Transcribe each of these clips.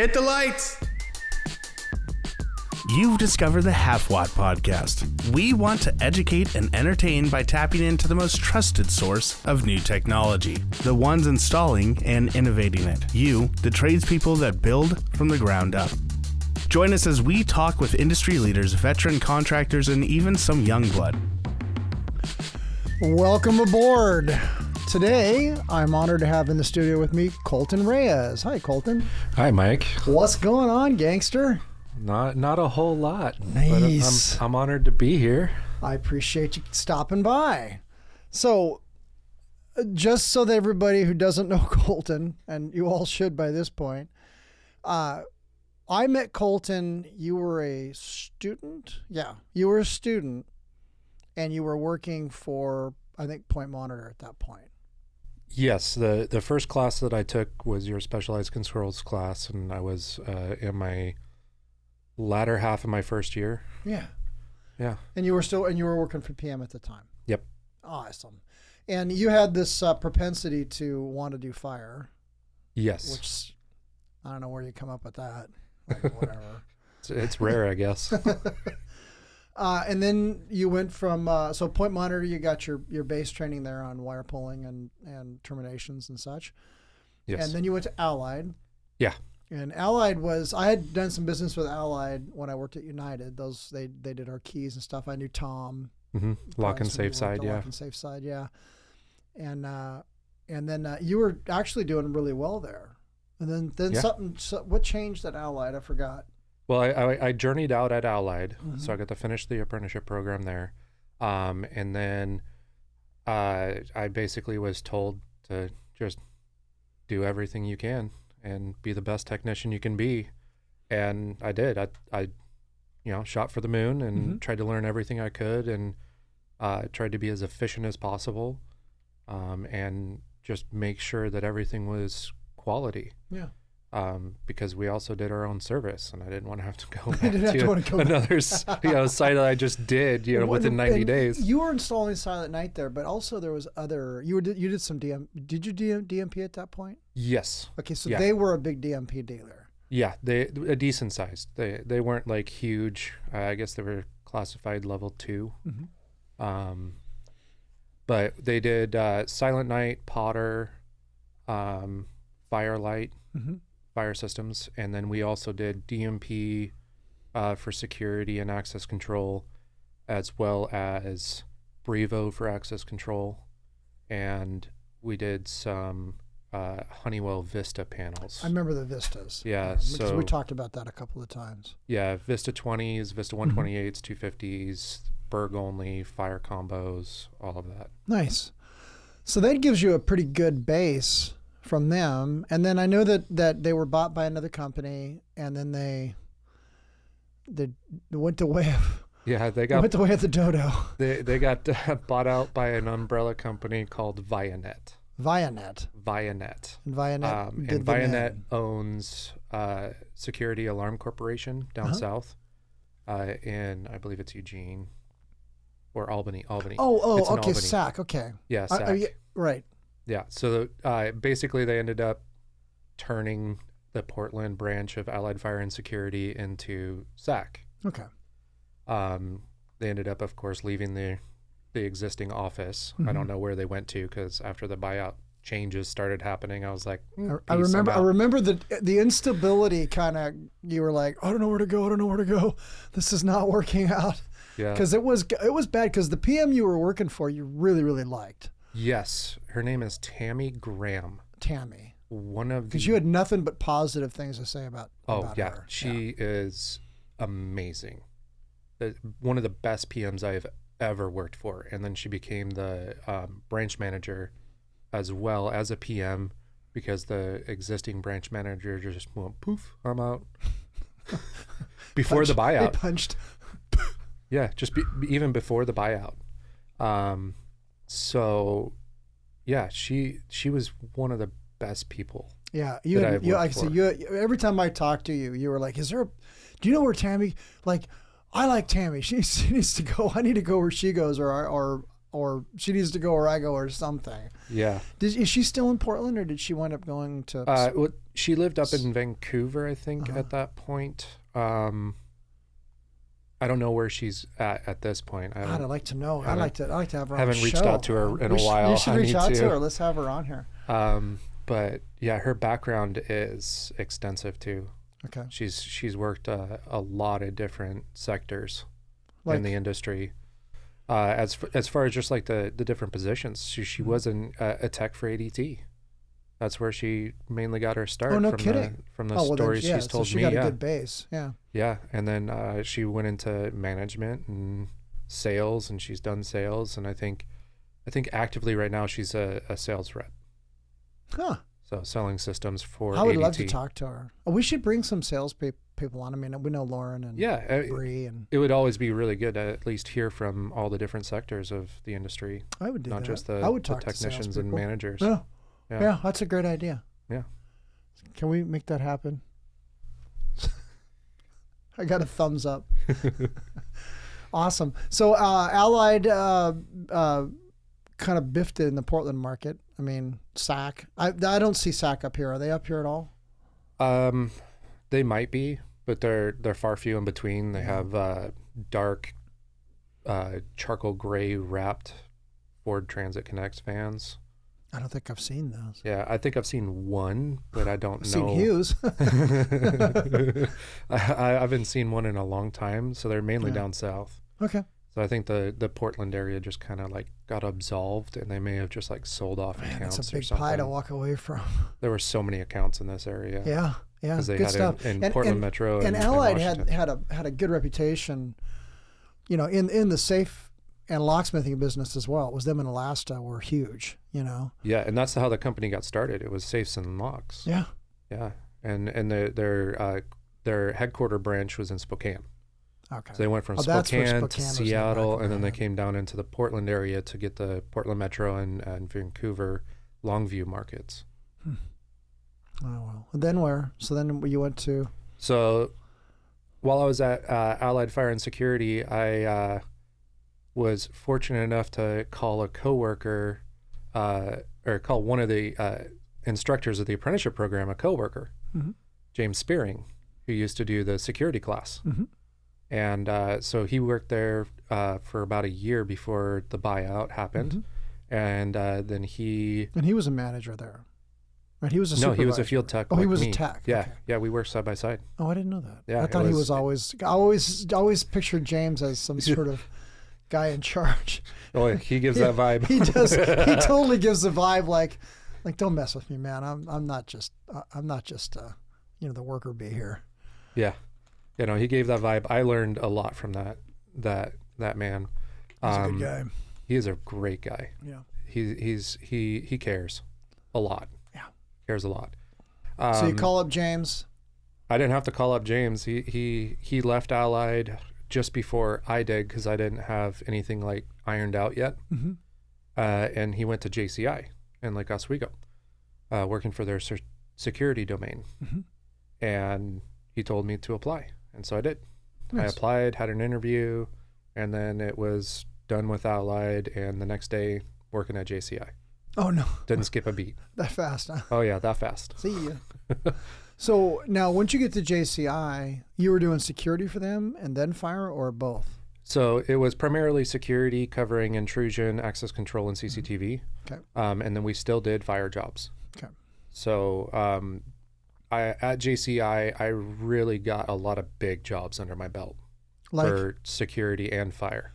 Hit the lights! You've discovered the Half Watt Podcast. We want to educate and entertain by tapping into the most trusted source of new technology, the ones installing and innovating it. You, the tradespeople that build from the ground up. Join us as we talk with industry leaders, veteran contractors, and even some young blood. Welcome aboard. Today, I'm honored to have in the studio with me Colton Reyes. Hi, Colton. Hi, Mike. What's going on, gangster? Not a whole lot. Nice. But I'm honored to be here. I appreciate you stopping by. So, just so that everybody who doesn't know Colton, and you all should by this point, I met Colton. You were a student. Yeah, you were a student, and you were working for, I think, Point Monitor at that point. Yes, the first class that I took was your specialized controls class, and I was in my latter half of my first year. Yeah. And you were working for PM at the time. Yep. Awesome. And you had this propensity to want to do fire. Yes. Which I don't know where you come up with that. Like, whatever. it's rare, I guess. And then you went from so Point Monitor. You got your base training there on wire pulling and terminations and such. Yes. And then you went to Allied. Yeah. And Allied was, I had done some business with Allied when I worked at United. Those they did our keys and stuff. I knew Tom. Mm-hmm. Lock and safe side, yeah. And then you were actually doing really well there. And then yeah. What changed at Allied? I forgot. Well, I journeyed out at Allied, mm-hmm. so I got to finish the apprenticeship program there, and then I basically was told to just do everything you can and be the best technician you can be, and I did. I shot for the moon and mm-hmm. tried to learn everything I could, and tried to be as efficient as possible, and just make sure that everything was quality. Yeah. Because we also did our own service, and I didn't want to have to go back to another site that I just did within 90 days. You were installing Silent Knight there, but also there was other. You did some DM. Did you DMP at that point? Yes. Okay, so yeah. They were a big DMP dealer. Yeah, they a decent size. They weren't like huge. I guess they were classified level 2. Mm-hmm. But they did Silent Knight, Potter, Firelight. Mm-hmm. Fire systems, and then we also did DMP for security and access control, as well as Brivo for access control, and we did some Honeywell Vista panels. I remember the Vistas. Yeah, so we talked about that a couple of times. Yeah, Vista 20s, Vista 128s, mm-hmm. 250s, Berg only, fire combos, all of that. Nice. So that gives you a pretty good base from them, and then I know that they were bought by another company, and then they went the way of went the way of the dodo. They got bought out by an umbrella company called Vionet. And Vionet owns Security Alarm Corporation down uh-huh. south, in I believe it's Eugene or Albany. Oh, okay, SAC. Okay, yeah, SAC. Right. Yeah, so basically they ended up turning the Portland branch of Allied Fire and Security into SAC. Okay. They ended up, of course, leaving the existing office. Mm-hmm. I don't know where they went to, because after the buyout changes started happening, I was like, I remember the instability kind of. You were like, I don't know where to go. This is not working out. Yeah. Because it was bad, because the PM you were working for, you really, really liked. Yes, her name is Tammy Graham. Tammy. One of the. Because you had nothing but positive things to say about. Oh yeah, her. She is amazing. One of the best PMs I've ever worked for, and then she became the branch manager, as well as a PM, because the existing branch manager just went poof, I'm out. Before the buyout. They punched. Yeah, just even before the buyout. So, yeah, she was one of the best people. Yeah, every time I talked to you, you were like, do you know where Tammy? Like, I like Tammy. She needs to go. I need to go where she goes, or or she needs to go where I go or something. Yeah. Is she still in Portland, or did she wind up going to? Well, she lived up in Vancouver, I think, at that point. I don't know where she's at this point. I'd like to know. I'd like to have her on the show. Haven't reached out to her in a while. You should reach out to her. Let's have her on here. But yeah, her background is extensive too. Okay. She's worked a lot of different sectors in the industry. As far as just like the different positions, she was in a tech for ADT. That's where she mainly got her start. Oh, no kidding. From the stories she's told me. She got a good base. Yeah. Yeah. And then she went into management and sales, and she's done sales. And I think actively right now she's a sales rep. Huh. So selling systems for ADT. I would love to talk to her. Oh, we should bring some sales people on. I mean, we know Lauren and Bree. And it would always be really good to at least hear from all the different sectors of the industry. I would do that. Not just the technicians and managers. Yeah. Yeah, that's a great idea. Yeah. Can we make that happen? I got a thumbs up. Awesome. So Allied kind of biffed it in the Portland market. I mean, SAC. I don't see SAC up here. Are they up here at all? They might be, but they're far few in between. They have dark charcoal gray wrapped Ford Transit Connects vans. I don't think I've seen those. Yeah, I think I've seen one, but I don't know. Seen Hughes. I haven't seen one in a long time, so they're mainly down south. Okay. So I think the Portland area just kind of like got absolved, and they may have just like sold off accounts or something. That's a big pie to walk away from. There were so many accounts in this area. Yeah, yeah, good stuff. In Portland Metro and Allied had a good reputation, you know, in the safe and locksmithing business as well. It was them and Elasta were huge, you know. Yeah, and that's how the company got started. It was safes and locks. Yeah, yeah, and their headquarter branch was in Spokane. Okay. So they went from Spokane to Seattle, and then they came down into the Portland area to get the Portland Metro and Vancouver Longview markets. Hmm. Oh well. And then where? So then you went to. So, while I was at Allied Fire and Security, I was fortunate enough to call a coworker, or call one of the instructors of the apprenticeship program a coworker, James Spearing, who used to do the security class, and so he worked there for about a year before the buyout happened, and then he was a manager there, right? He was a supervisor. He was a field tech. Oh, like he was a tech. Yeah, okay. Yeah, we worked side by side. Oh, I didn't know that. Yeah, I thought I always pictured James as some sort of guy in charge. Oh, he gives that vibe. He does. He totally gives the vibe like don't mess with me, man. I'm not just you know, the worker bee here. Yeah, you know, he gave that vibe. I learned a lot from that man. He's a good guy. He is a great guy. Yeah. He cares a lot. Yeah. Cares a lot. So you call up James. I didn't have to call up James. He left Allied just before I did, because I didn't have anything like ironed out yet. And he went to JCI in like Oswego, working for their security domain. And he told me to apply. And so I did. Nice. I applied, had an interview, and then it was done with Allied, and the next day working at JCI. Oh no. Didn't skip a beat. That fast, huh? Oh yeah, that fast. See ya. So now, once you get to JCI, you were doing security for them and then fire, or both? So it was primarily security, covering intrusion, access control, and CCTV. Okay. And then we still did fire jobs. Okay. So at JCI, I really got a lot of big jobs under my belt, like for security and fire.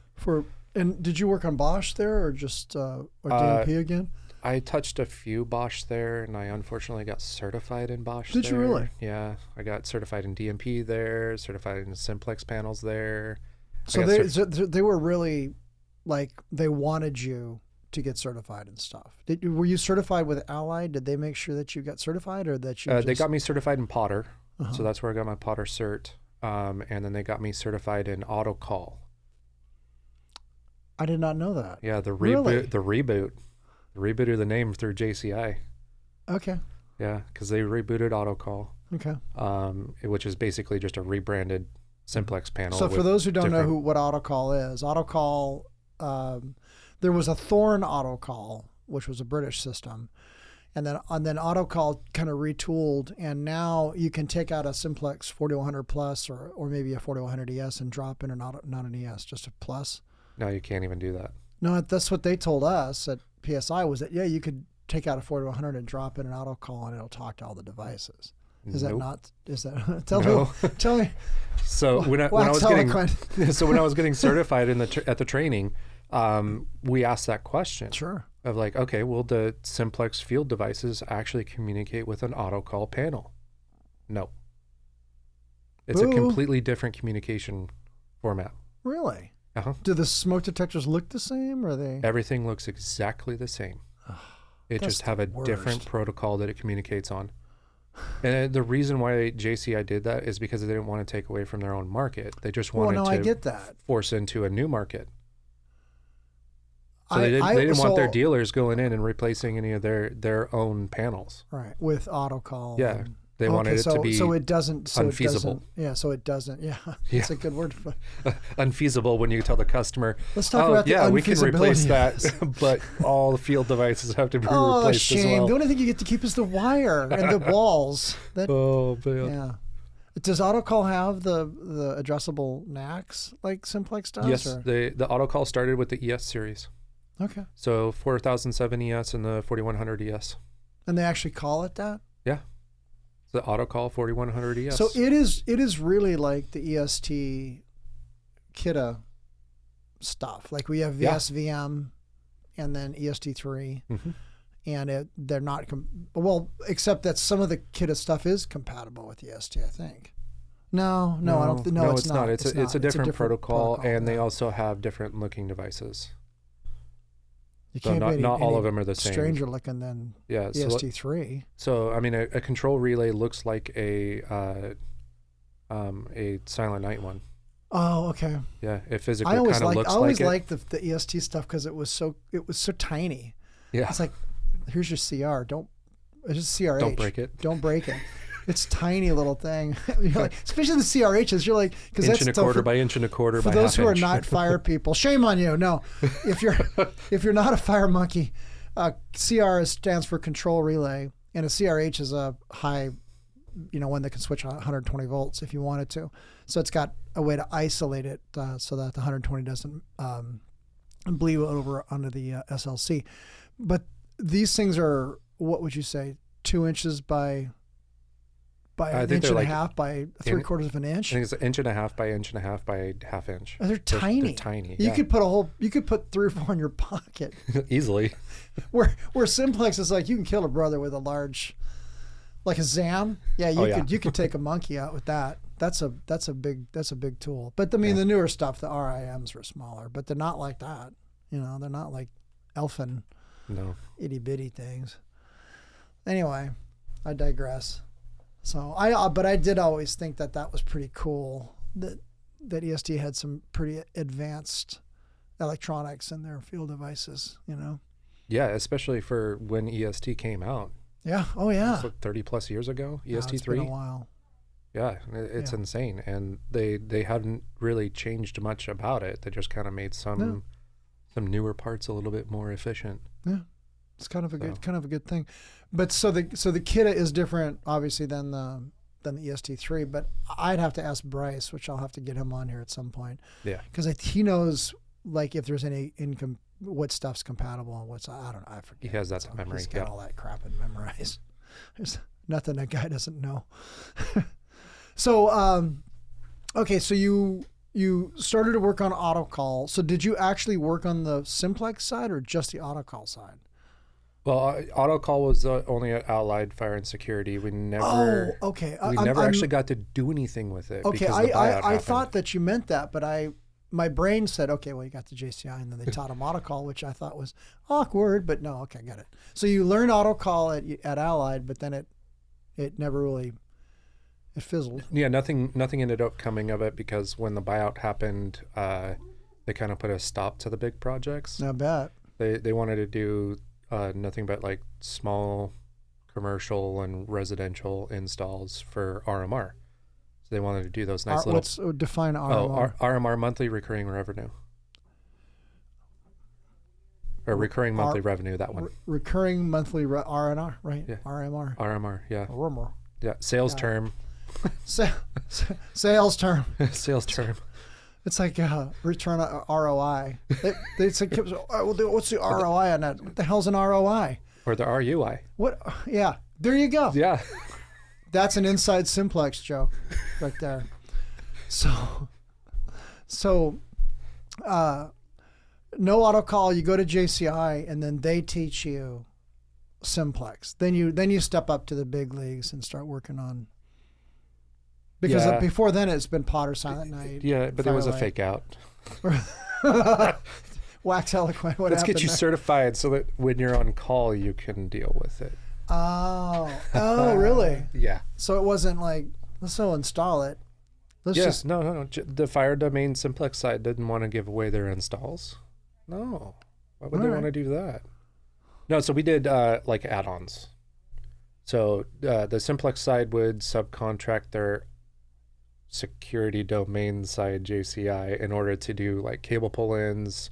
And did you work on Bosch there, or just or DMP again? I touched a few Bosch there, and I unfortunately got certified in Bosch. Did you really? Yeah, I got certified in DMP there, certified in Simplex panels there. So they were really like, they wanted you to get certified and stuff. Were you certified with Allied? Did they make sure that you got certified, or that you? They got me certified in Potter, so that's where I got my Potter cert, and then they got me certified in AutoCall. I did not know that. Yeah, the reboot. Rebooted the name through JCI. Okay. Yeah, because they rebooted AutoCall. Okay. Which is basically just a rebranded Simplex panel. So for those who don't know what AutoCall is, AutoCall There was a Thorn AutoCall, which was a British system. And then AutoCall kind of retooled, and now you can take out a Simplex 4100 Plus or maybe a 4100 ES and drop in not an ES, just a Plus. No, you can't even do that. No, that's what they told us at PSI was that, yeah, you could take out a 4100 and drop in an AutoCall and it'll talk to all the devices. Is that not? Is that? Tell me. So when I was getting certified in at the training, we asked that question. Sure. Of like, okay, will the Simplex field devices actually communicate with an AutoCall panel? No. It's a completely different communication format. Really? Uh-huh. Do the smoke detectors look the same, or are they? Everything looks exactly the same. It just have a different protocol that it communicates on. And the reason why JCI did that is because they didn't want to take away from their own market. They just wanted to force into a new market. So they didn't want their dealers going in and replacing any of their own panels. Right, with AutoCall. Yeah, they wanted it to be unfeasible. So it doesn't. That's a good word. Unfeasible when you tell the customer, let's talk about the unfeasibility. We can replace that, but all the field devices have to be replaced as well. Oh, shame. The only thing you get to keep is the wire and the walls. Yeah. Does AutoCall have the addressable NACs like Simplex does? Yes, the AutoCall started with the ES series. Okay. So 4007 ES and the 4100 ES. And they actually call it that? Yeah. It's the AutoCall 4100 ES. So it is really like the EST KIDA stuff. Like we have VSVM and then EST3. Mm-hmm. And they're not, except that some of the KIDA stuff is compatible with EST, I think. No, I don't think. No, it's not. It's a different protocol, and they also have different looking devices. Not all of them are the same. Stranger looking than EST3. So I mean, a control relay looks like a Silent Knight one. Oh, okay. Yeah, it physically kind of looks like it. I always liked the EST stuff because it was so tiny. Yeah, it's like, here's your CR. It's CRH. Don't break it. It's tiny little thing. You're like, especially the CRHs. You're like, because that's inch and a quarter by half inch. For those who are not fire people, shame on you. No, if you're not a fire monkey, CR stands for control relay, and a CRH is a high, one that can switch on 120 volts if you wanted to. So it's got a way to isolate it so that the 120 doesn't bleed over onto the SLC. But these things are, what would you say, 2 inches by an inch and a half by 3/4 of an inch? I think it's an inch and a half by inch and a half by half inch. They're tiny. They're tiny. You could put 3 or 4 in your pocket easily. Where Simplex is like, you can kill a brother with a large, like a ZAM. Yeah, you could take a monkey out with that. That's a big tool. But I mean, the newer stuff, the RIMs were smaller, but they're not like that. They're not like elfin. No. Itty bitty things. Anyway, I digress. So I did always think that was pretty cool that EST had some pretty advanced electronics in their field devices. Yeah, especially for when EST came out. Yeah. Oh yeah. It's like 30 plus years ago. EST3. It's been a while. Yeah, it's insane, and they hadn't really changed much about it. They just kind of made some newer parts a little bit more efficient. Yeah, it's kind of a good thing, but so the KIDA is different, obviously, than the EST3. But I'd have to ask Bryce, which I'll have to get him on here at some point. Yeah, because he knows like if there's any what stuff's compatible and what's I don't know. I forget. He has that to memory. He's got all that crap and memorized. There's nothing that guy doesn't know. So okay, so you started to work on AutoCall. So did you actually work on the Simplex side or just the AutoCall side? Well, AutoCall was only at Allied Fire and Security. We never. Oh, okay. We never actually got to do anything with it. Okay, I thought that you meant that, but my brain said, okay, well, you got the JCI, and then they taught him AutoCall, which I thought was awkward, but no, okay, I got it. So you learned AutoCall at Allied, but then it never really. It fizzled. Yeah, nothing ended up coming of it because when the buyout happened, they kind of put a stop to the big projects. I bet. They wanted to do nothing but like small commercial and residential installs for RMR. So they wanted to do those nice little... Let's define RMR. RMR, monthly recurring revenue. Or recurring monthly revenue, that one. Recurring monthly R&R, right? Yeah. RMR. RMR, yeah. RMR. Yeah, sales term. Sales term. Sales term. It's like return on ROI. They said, well, what's the ROI on that? What the hell's an ROI? Or the RUI. What? Yeah, there you go. Yeah. That's an inside Simplex joke right there. So no AutoCall, you go to JCI and then they teach you Simplex. Then you step up to the big leagues and start working on, because before then it's been Potter, Silent Knight. Yeah, but Firelight. There was a fake out. Wax eloquent. Let's get you there? Certified so that when you're on call you can deal with it. Oh, really? Yeah. So it wasn't like, let's not install it. No. The fire domain Simplex side didn't want to give away their installs. No. Why would they want to do that? No, so we did like add-ons. So the Simplex side would subcontract their security domain side JCI in order to do like cable pull-ins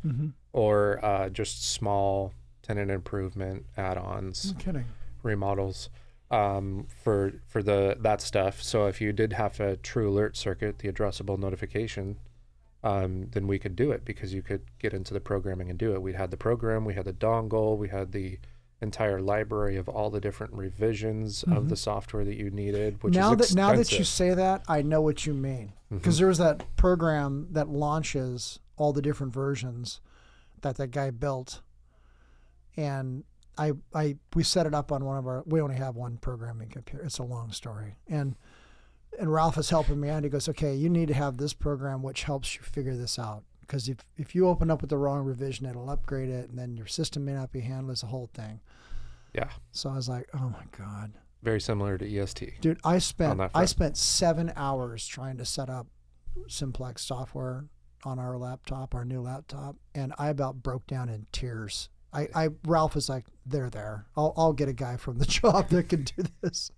or just small tenant improvement add-ons. No kidding. Remodels. For that stuff. So if you did have a true alert circuit, the addressable notification, then we could do it because you could get into the programming and do it. We had the program, we had the dongle, we had the entire library of all the different revisions of the software that you needed, which is expensive. Now that you say that, I know what you mean. Because there was that program that launches all the different versions that guy built. And we set it up on one of our, we only have one programming computer. It's a long story. And Ralph is helping me out. He goes, okay, you need to have this program, which helps you figure this out. Because if you open up with the wrong revision, it'll upgrade it. And then your system may not be handled as a whole thing. Yeah. So I was like, oh my God. Very similar to EST. Dude, I spent 7 hours trying to set up Simplex software on our laptop, our new laptop. And I about broke down in tears. Ralph was like, there. I'll get a guy from the job that can do this.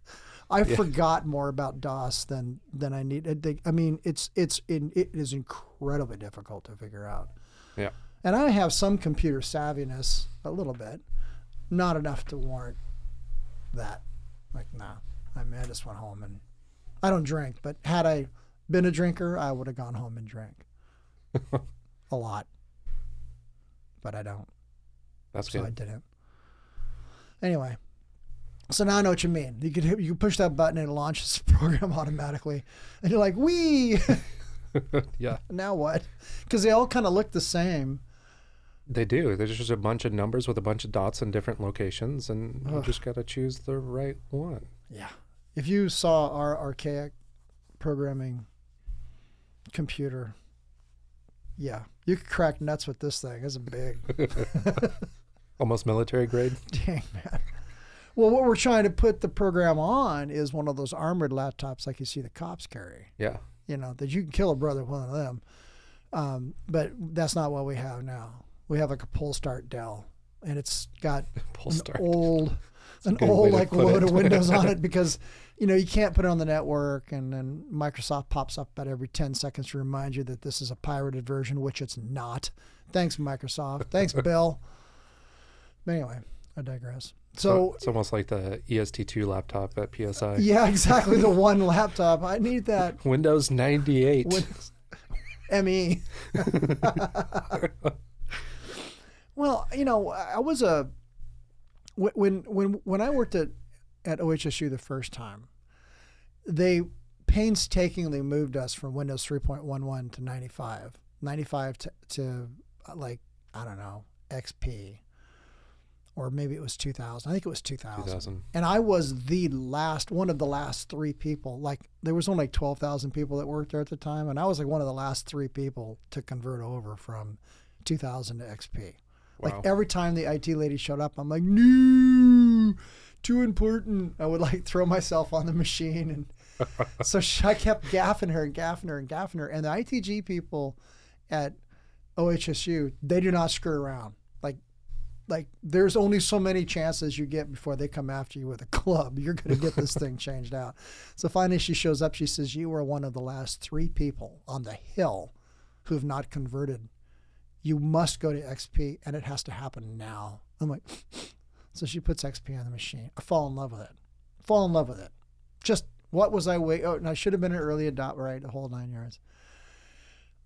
I forgot more about DOS than I need. I mean, it is incredibly difficult to figure out. Yeah. And I have some computer savviness, a little bit, not enough to warrant that. Like, nah. I mean, I just went home and I don't drink, but had I been a drinker, I would have gone home and drank a lot. But I don't. That's so good. I didn't. Anyway, so now I know what you mean. You push that button and it launches the program automatically, and you're like, "Wee!" Yeah. Now what? Because they all kind of look the same. They do. There's just a bunch of numbers with a bunch of dots in different locations, and you just got to choose the right one. Yeah. If you saw our archaic programming computer, yeah, you could crack nuts with this thing. It's big. Almost military grade. Dang, man. Well, what we're trying to put the program on is one of those armored laptops like you see the cops carry. Yeah. You know, that you can kill a brother with one of them. But that's not what we have now. We have like a pull start Dell, and it's got an old like load of Windows on it because, you know, you can't put it on the network, and then Microsoft pops up about every 10 seconds to remind you that this is a pirated version, which it's not. Thanks, Microsoft. Thanks, Bill. But anyway, I digress. So it's almost like the EST2 laptop at PSI. Yeah, exactly. The one laptop. I need that. Windows 98. ME. Well, you know, I was a... When I worked at OHSU the first time, they painstakingly moved us from Windows 3.11 to 95 to like, I don't know, XP, or maybe it was 2000. I think it was 2000. And I was one of the last three people. Like, there was only 12,000 people that worked there at the time, and I was like one of the last three people to convert over from 2000 to XP. Like, wow. Every time the IT lady showed up, I'm like, no, too important. I would like throw myself on the machine. And so I kept gaffing her. And the ITG people at OHSU, they do not screw around. Like there's only so many chances you get before they come after you with a club. You're going to get this thing changed out. So finally she shows up. She says, you were one of the last three people on the hill who have not converted you must go to XP and it has to happen now. I'm like, so she puts XP on the machine. I fall in love with it. Just what was I waiting? Oh, and I should have been an early adopter, right? The whole 9 yards.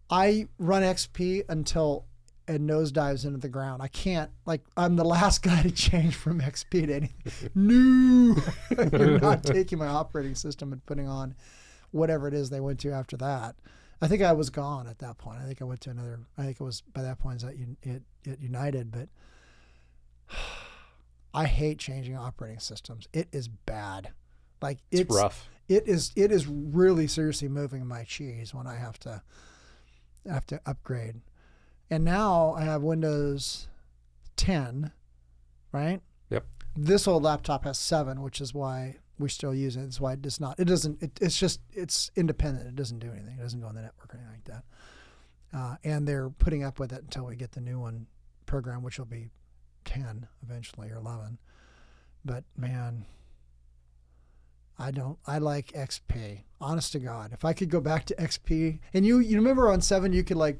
I run XP until it nosedives into the ground. I can't, like, I'm the last guy to change from XP to anything. No, you're not taking my operating system and putting on whatever it is they went to after that. I think I was gone at that point. I think I went to another, I think it was by that point at United, but I hate changing operating systems. It is bad. Like it's rough. It is really seriously moving my cheese when I have to upgrade. And now I have Windows 10, right? Yep. This old laptop has 7, which is why we still use it. It's why it does not. It doesn't. It's independent. It doesn't do anything. It doesn't go on the network or anything like that. And they're putting up with it until we get the new one program, which will be 10 eventually or 11. But man, I like XP. Honest to God, if I could go back to XP, and you remember on 7 you could like.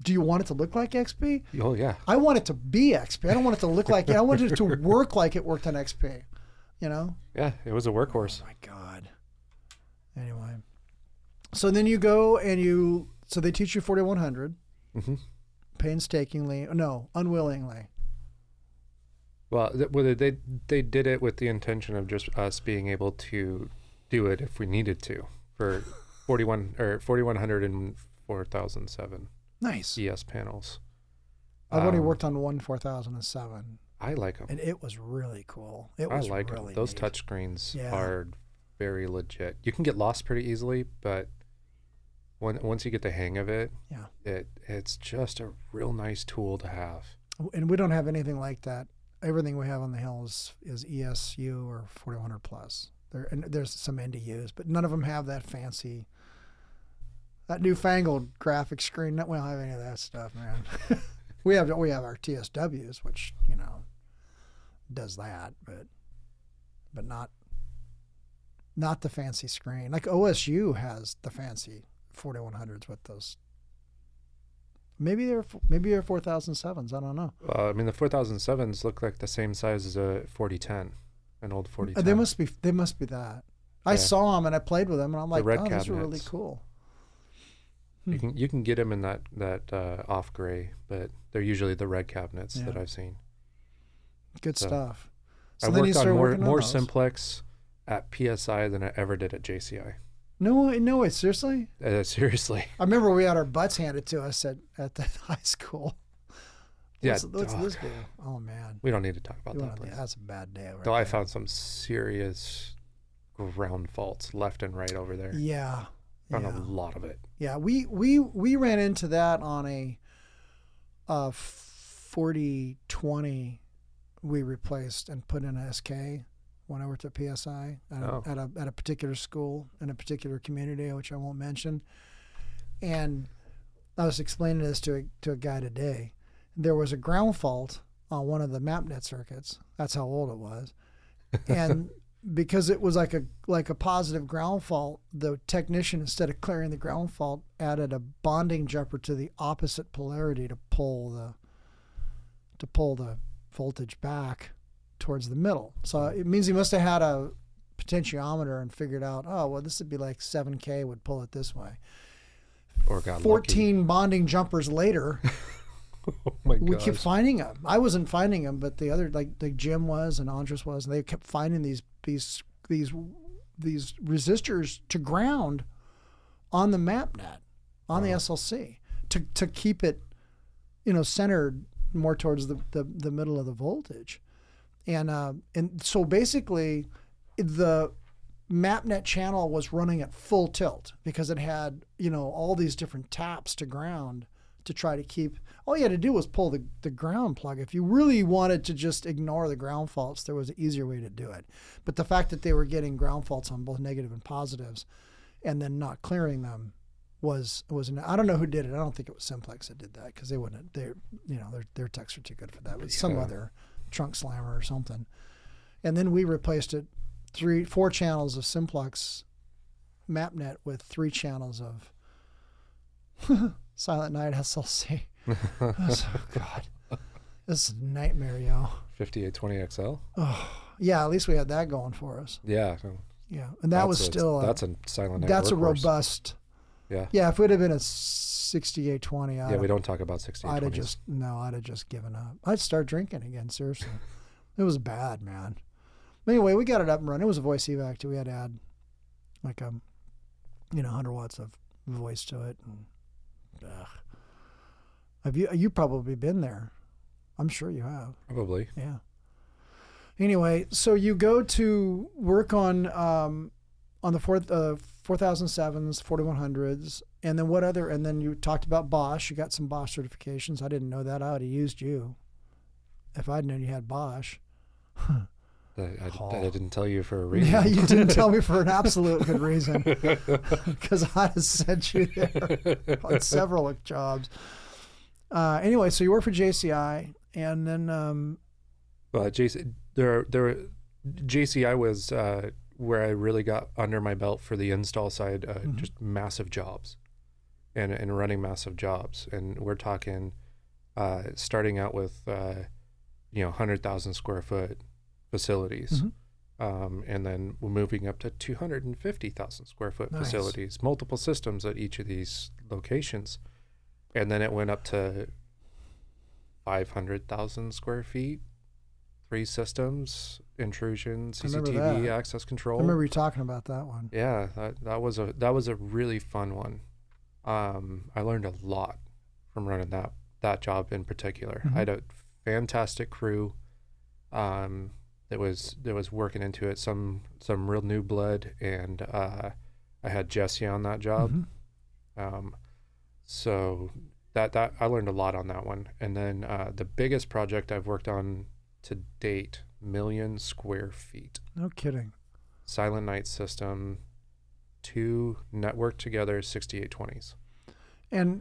Do you want it to look like XP? Oh, yeah. I want it to be XP. I don't want it to look like it. I want it to work like it worked on XP, you know? Yeah, it was a workhorse. Oh, my God. Anyway. So then you go and so they teach you 4100. Mm-hmm. Painstakingly. No, unwillingly. Well, they did it with the intention of just us being able to do it if we needed to for 4100 and 4007. Nice. ES panels. I've only worked on one 4007. I like them. And it was really cool. I like really them. Those touchscreens are very legit. You can get lost pretty easily, but once you get the hang of it, it's just a real nice tool to have. And we don't have anything like that. Everything we have on the Hill is ESU or 4100 plus. There's some NDUs, but none of them have that fancy... That newfangled graphic screen, we don't have any of that stuff, man. we have our TSWs, which, you know, does that, but not the fancy screen. Like OSU has the fancy 4100s with those. Maybe they're 4007s. I don't know. I mean, the 4007s look like the same size as a 4010, an old 4010. They must be that. Yeah. I saw them and I played with them and I'm like, oh, these are really cool. You can get them in that off gray, but they're usually the red cabinets that I've seen. Good stuff. So I worked on more Simplex at PSI than I ever did at JCI. No way, seriously? Seriously. I remember we had our butts handed to us at the high school. What's this deal? Oh, man. We don't need to talk about that. That's a bad day. Right, though I found some serious ground faults left and right over there. Yeah. On a lot of it. Yeah, we ran into that on a 4020 we replaced and put in an SK when I worked at PSI at a particular school in a particular community, which I won't mention. And I was explaining this to a guy today. There was a ground fault on one of the MapNet circuits. That's how old it was. And because it was like a positive ground fault, the technician, instead of clearing the ground fault, added a bonding jumper to the opposite polarity to pull the voltage back towards the middle. So it means he must have had a potentiometer and figured out, this would be like 7K would pull it this way. Or got 14 lucky. Bonding jumpers later. Oh my gosh. We keep finding them. I wasn't finding them, but the other, like Jim was and Andres was, and they kept finding these resistors to ground on the MapNet, on the SLC, to keep it, you know, centered more towards the middle of the voltage, and so basically, the MapNet channel was running at full tilt because it had, you know, all these different taps to ground. To try to keep, all you had to do was pull the ground plug. If you really wanted to just ignore the ground faults, there was an easier way to do it. But the fact that they were getting ground faults on both negative and positives and then not clearing them was I don't know who did it. I don't think it was Simplex that did that because they wouldn't, their techs are too good for that. It was some other trunk slammer or something. And then we replaced it 4 channels of Simplex MapNet with 3 channels of Silent Knight SLC. Oh, God. This is a nightmare, yo. 5820 XL? Oh, yeah, at least we had that going for us. Yeah. Yeah, and that was still... that's a Silent Knight. That's a robust... Yeah. Yeah, if it would have been a 6820... Yeah, we don't talk about 6820s. I'd have just given up. I'd start drinking again, seriously. It was bad, man. Anyway, we got it up and running. It was a voice evac, too. We had to add, 100 watts of voice to it. And, have you probably been there. I'm sure you have. Probably. Yeah. Anyway, so you go to work on the 4007s, 4100s, and then you talked about Bosch. You got some Bosch certifications. I didn't know that. I would have used you if I'd known you had Bosch. I didn't tell you for a reason. Yeah, you didn't tell me for an absolute good reason, because I'd have sent you there on several jobs. Anyway, so you work for JCI, and then... JCI was where I really got under my belt for the install side, just massive jobs and running massive jobs. And we're talking starting out with, 100,000 square foot facilities, and then we're moving up to 250,000 square foot facilities, multiple systems at each of these locations. And then it went up to 500,000 square feet, 3 systems, intrusion, CCTV, access control. I remember you talking about that one. Yeah, that was a really fun one. I learned a lot from running that job in particular. Mm-hmm. I had a fantastic crew that was working into it, some real new blood, and I had Jesse on that job. Mm-hmm. So that I learned a lot on that one. And then the biggest project I've worked on to date, 1 million square feet. No kidding. Silent Knight system, 2 networked together 6820s. And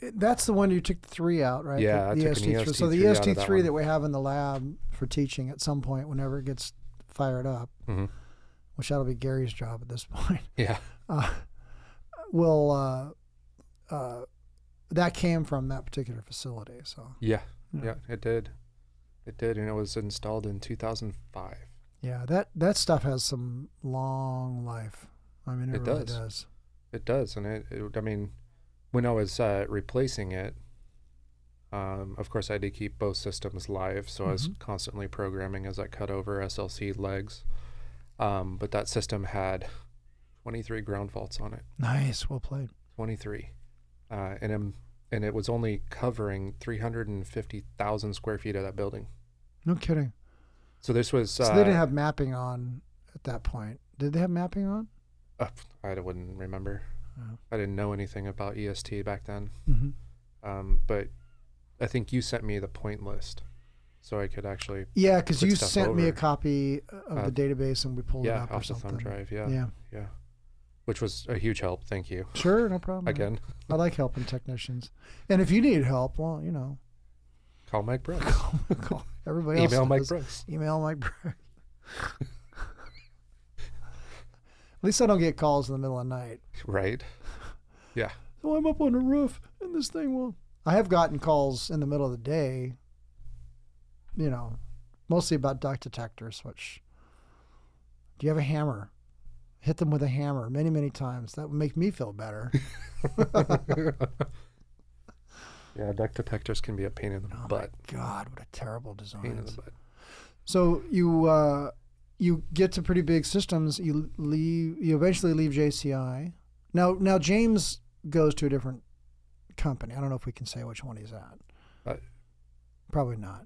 that's the one you took the 3 out, right? Yeah, the EST3. So the EST3 that we have in the lab for teaching at some point, whenever it gets fired up, which that'll be Gary's job at this point. Yeah. That came from that particular facility. So yeah, it did. It did, and it was installed in 2005. Yeah, that stuff has some long life. I mean, it really does. It does, and when I was replacing it, of course I had to keep both systems live, so I was constantly programming as I cut over SLC legs. But that system had 23 ground faults on it. Nice, well played. 23, and it was only covering 350,000 square feet of that building. No kidding. So this was. So they didn't have mapping on at that point. Did they have mapping on? I wouldn't remember. Oh. I didn't know anything about EST back then. Mm-hmm. But I think you sent me the point list, so I could actually. Yeah, because you sent me a copy of the database, and we pulled it up. Yeah, off the thumb drive. Yeah. Which was a huge help. Thank you. Sure, no problem. Again. I like helping technicians. And if you need help, well, Call Mike Brooks. Call everybody else. Email Mike Brooks. At least I don't get calls in the middle of the night. Right. Yeah. So I'm up on the roof and this thing will... I have gotten calls in the middle of the day, mostly about duct detectors, which... Do you have a hammer? Hit them with a hammer many, many times. That would make me feel better. Yeah, duct detectors can be a pain in the butt. My God, what a terrible design. Pain in the butt. So you get to pretty big systems. You eventually leave JCI. Now James goes to a different company. I don't know if we can say which one he's at. Probably not.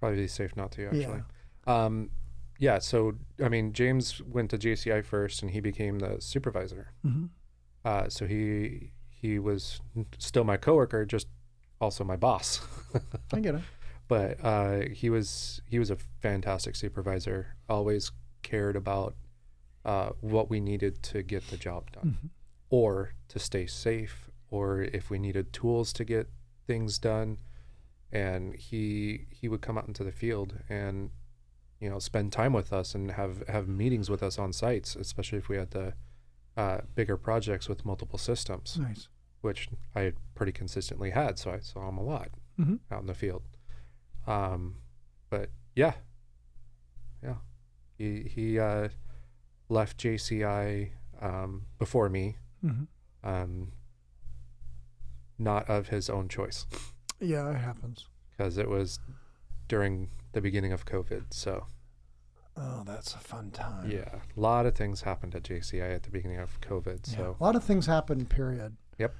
Probably safe not to, actually. Yeah. Yeah, so, James went to JCI first, and he became the supervisor. Mm-hmm. So he was still my coworker, just also my boss. I get it. But he was a fantastic supervisor, always cared about what we needed to get the job done, or to stay safe, or if we needed tools to get things done. And he would come out into the field and... spend time with us and have meetings with us on sites, especially if we had the bigger projects with multiple systems. Nice. which I had pretty consistently had, so I saw them a lot out in the field. But yeah, he left JCI before me, not of his own choice. Yeah, it happens. Because it was during the beginning of COVID, so. Oh, that's a fun time. Yeah, a lot of things happened at JCI at the beginning of COVID, so. Yeah, a lot of things happened, period. Yep.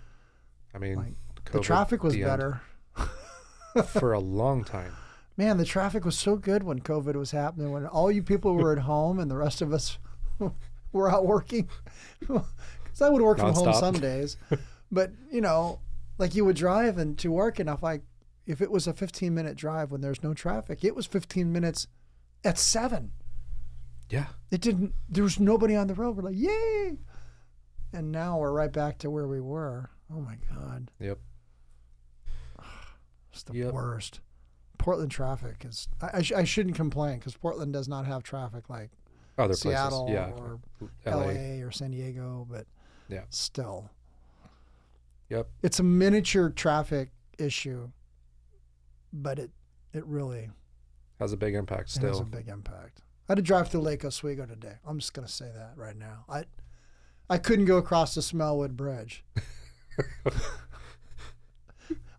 I mean, like, COVID, the traffic was better. For a long time. Man, the traffic was so good when COVID was happening, when all you people were at home and the rest of us were out working. Because I would work from home some days. But, you know, like you would drive and to work, and if it was a 15-minute drive when there's no traffic, it was 15 minutes at 7. Yeah. There was nobody on the road. We're like, yay! And now we're right back to where we were. Oh, my God. Yep. It's the worst. Portland traffic is... I shouldn't complain because Portland does not have traffic like other Seattle places. Or LA or San Diego, but still. Yep. It's a miniature traffic issue, but it really... has a big impact still. It has a big impact. I had to drive through Lake Oswego today. I'm just going to say that right now. I couldn't go across the Smellwood Bridge.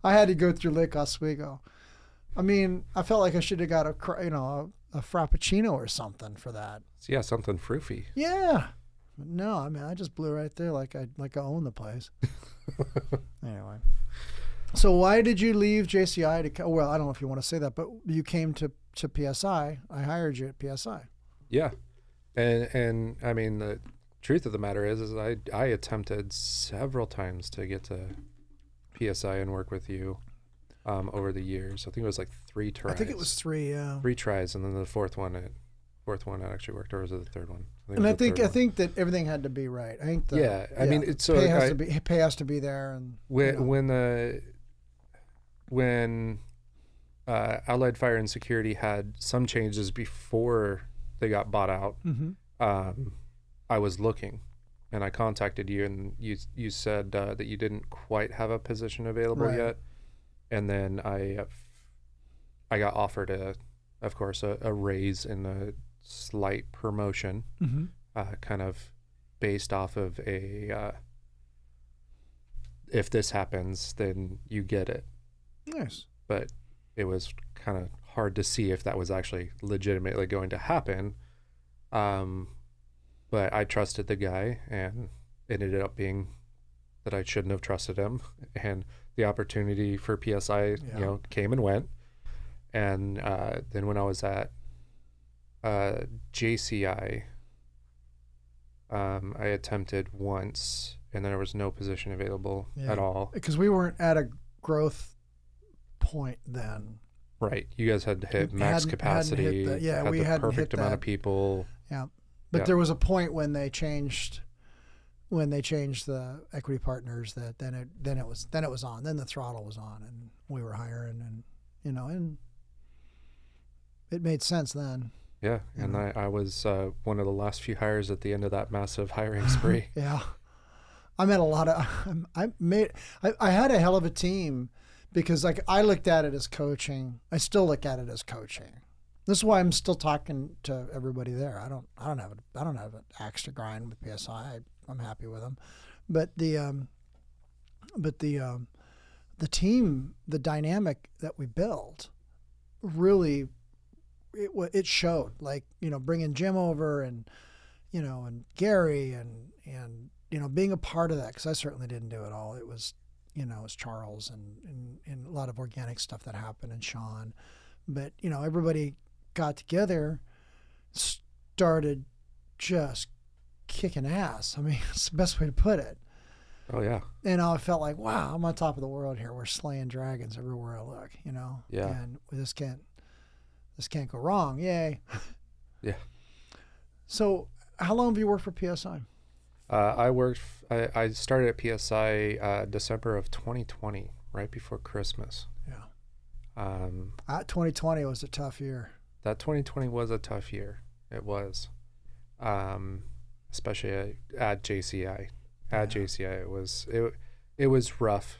I had to go through Lake Oswego. I mean, I felt like I should have got a Frappuccino or something for that. Yeah, something froofy. Yeah. No, I mean, I just blew right there like I own the place. Anyway. So why did you leave JCI to... Well, I don't know if you want to say that, but you came to PSI. I hired you at PSI. Yeah. And I mean, the truth of the matter is I attempted several times to get to PSI and work with you over the years. I think it was like 3 tries. I think it was 3, yeah. 3 tries, and then the fourth one I actually worked, or was it the third one? I think that everything had to be right. I think mean, it's so pay has to be there, and when Allied Fire and Security had some changes before they got bought out, I was looking, and I contacted you, and you said that you didn't quite have a position available yet, and then I got offered a raise in the slight promotion, kind of based off of a if this happens, then you get it. Nice. But it was kind of hard to see if that was actually legitimately going to happen. But I trusted the guy, and it ended up being that I shouldn't have trusted him. And the opportunity for PSI, came and went. And then when I was at JCI, I attempted once, and then there was no position available at all. Because we weren't at a growth point then. Right. You guys had to hit max capacity. We had the perfect amount of people. Yeah. But there was a point when they changed the equity partners that then it was on. Then the throttle was on, and we were hiring, and it made sense then. Yeah, and I was one of the last few hires at the end of that massive hiring spree. Yeah, I met a lot of. I had a hell of a team, because like I looked at it as coaching. I still look at it as coaching. This is why I'm still talking to everybody there. I don't have an axe to grind with PSI. I'm happy with them, but the team, the dynamic that we built, really. It showed, like, bringing Jim over and Gary and being a part of that, because I certainly didn't do it all. It was, Charles and a lot of organic stuff that happened, and Sean. But, everybody got together, started just kicking ass. I mean, it's the best way to put it. Oh, yeah. And I felt like, wow, I'm on top of the world here. We're slaying dragons everywhere I look, Yeah. And we just can't. This can't go wrong. Yay. Yeah. So how long have you worked for PSI? I started at PSI December of 2020, right before Christmas. Yeah. 2020 was a tough year. That 2020 was a tough year. It was. Especially at JCI. At JCI, it was... It, it was rough.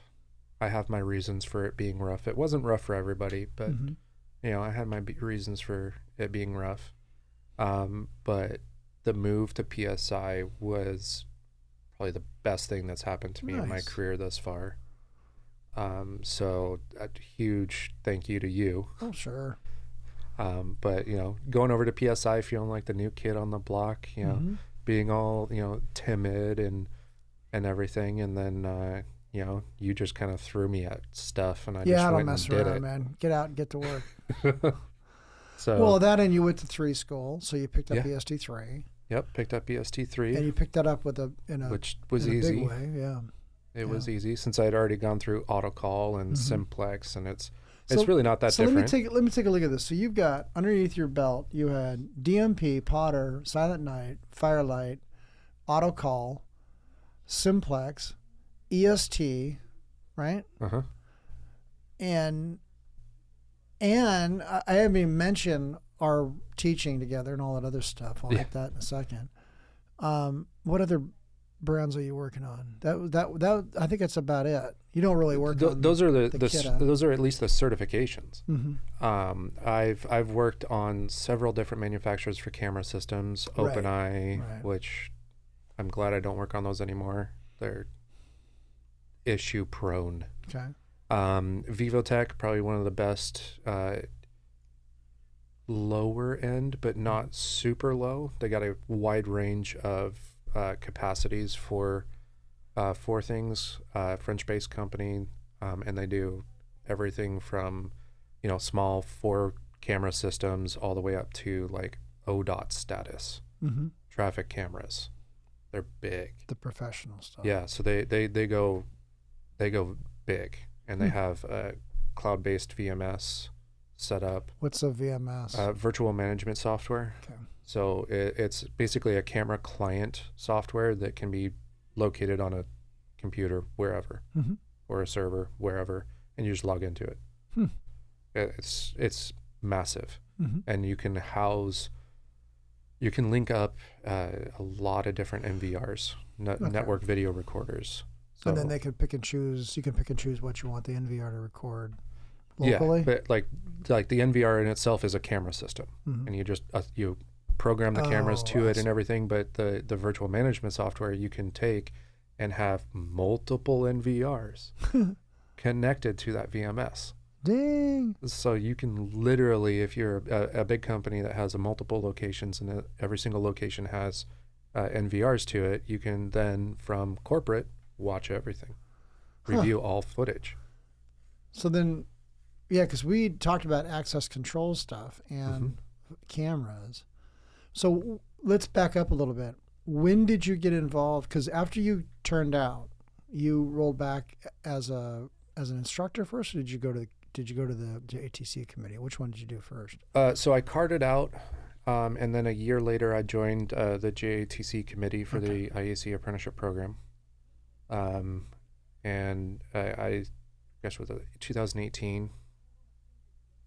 I have my reasons for it being rough. It wasn't rough for everybody, but you know, I had my reasons for it being rough. But the move to PSI was probably the best thing that's happened to me in my career thus far. So a huge thank you to you. Oh, sure. But you know, going over to PSI, feeling like the new kid on the block, you know, being all, you know, timid and everything. And then, you know, you just kind of threw me at stuff and I just went and did it. Yeah, I don't mess around, man. Get out and get to work. So, well, that and you went to three school, so you picked up EST3. Yep, picked up EST3. And you picked that up with a, you know, which was easy. Big way, It was easy since I had already gone through AutoCall and Simplex, and it's really not that different. Let me take a look at this. So you've got underneath your belt, you had DMP, Potter, Silent Knight, Firelight, AutoCall, Simplex, EST, right? And I haven't even mentioned our teaching together and all that other stuff. I'll hit that in a second. What other brands are you working on? That I think that's about it. You don't really work on those. Are those are at least the certifications. I've worked on several different manufacturers for camera systems. OpenEye, which I'm glad I don't work on those anymore. They're issue prone. Okay. Vivotech, probably one of the best lower end, but not super low. They got a wide range of capacities for things. French-based company, and they do everything from, you know, small 4-camera systems all the way up to like ODOT status, traffic cameras. They're big. The professional stuff. Yeah, so they go big. And they have a cloud-based VMS set up. What's a VMS? Virtual management software. Okay. So it's basically a camera client software that can be located on a computer wherever, or a server wherever, and you just log into it. It's massive, and you can link up a lot of different NVRs, network video recorders. So, and then they can pick and choose. You can pick and choose what you want the NVR to record locally. Yeah, but like the NVR in itself is a camera system, and you just you program the cameras to it and everything. But the virtual management software you can take and have multiple NVRs connected to that VMS. Dang! So you can literally, if you're a big company that has multiple locations and every single location has NVRs to it, you can then from corporate watch everything, review all footage. So then, yeah, because we talked about access control stuff and cameras. So let's back up a little bit. When did you get involved? Because after you turned out, you rolled back as an instructor first, or did you go to the JATC committee? Which one did you do first? So I carted out, and then a year later I joined the JATC committee for the IAC apprenticeship program. And I guess with 2018.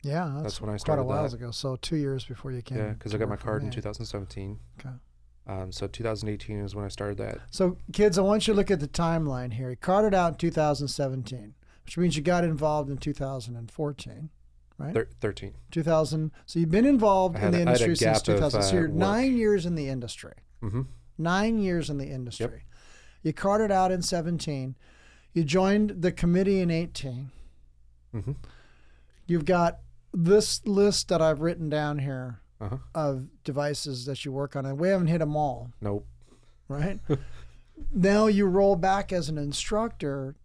Yeah, that's when I started. Quite a while ago. So 2 years before you came. Yeah, because I got my card in 2017. Okay. So 2018 is when I started that. So kids, I want you to look at the timeline here. You carded out in 2017, which means you got involved in 2014, right? 13. 2000. So you've been involved in the industry since 2000. So you're 9 years in the industry. 9 years in the industry. Yep. You carted out in 2017. You joined the committee in 2018. You've got this list that I've written down here of devices that you work on, and we haven't hit them all. Nope. Right? Now you roll back as an instructor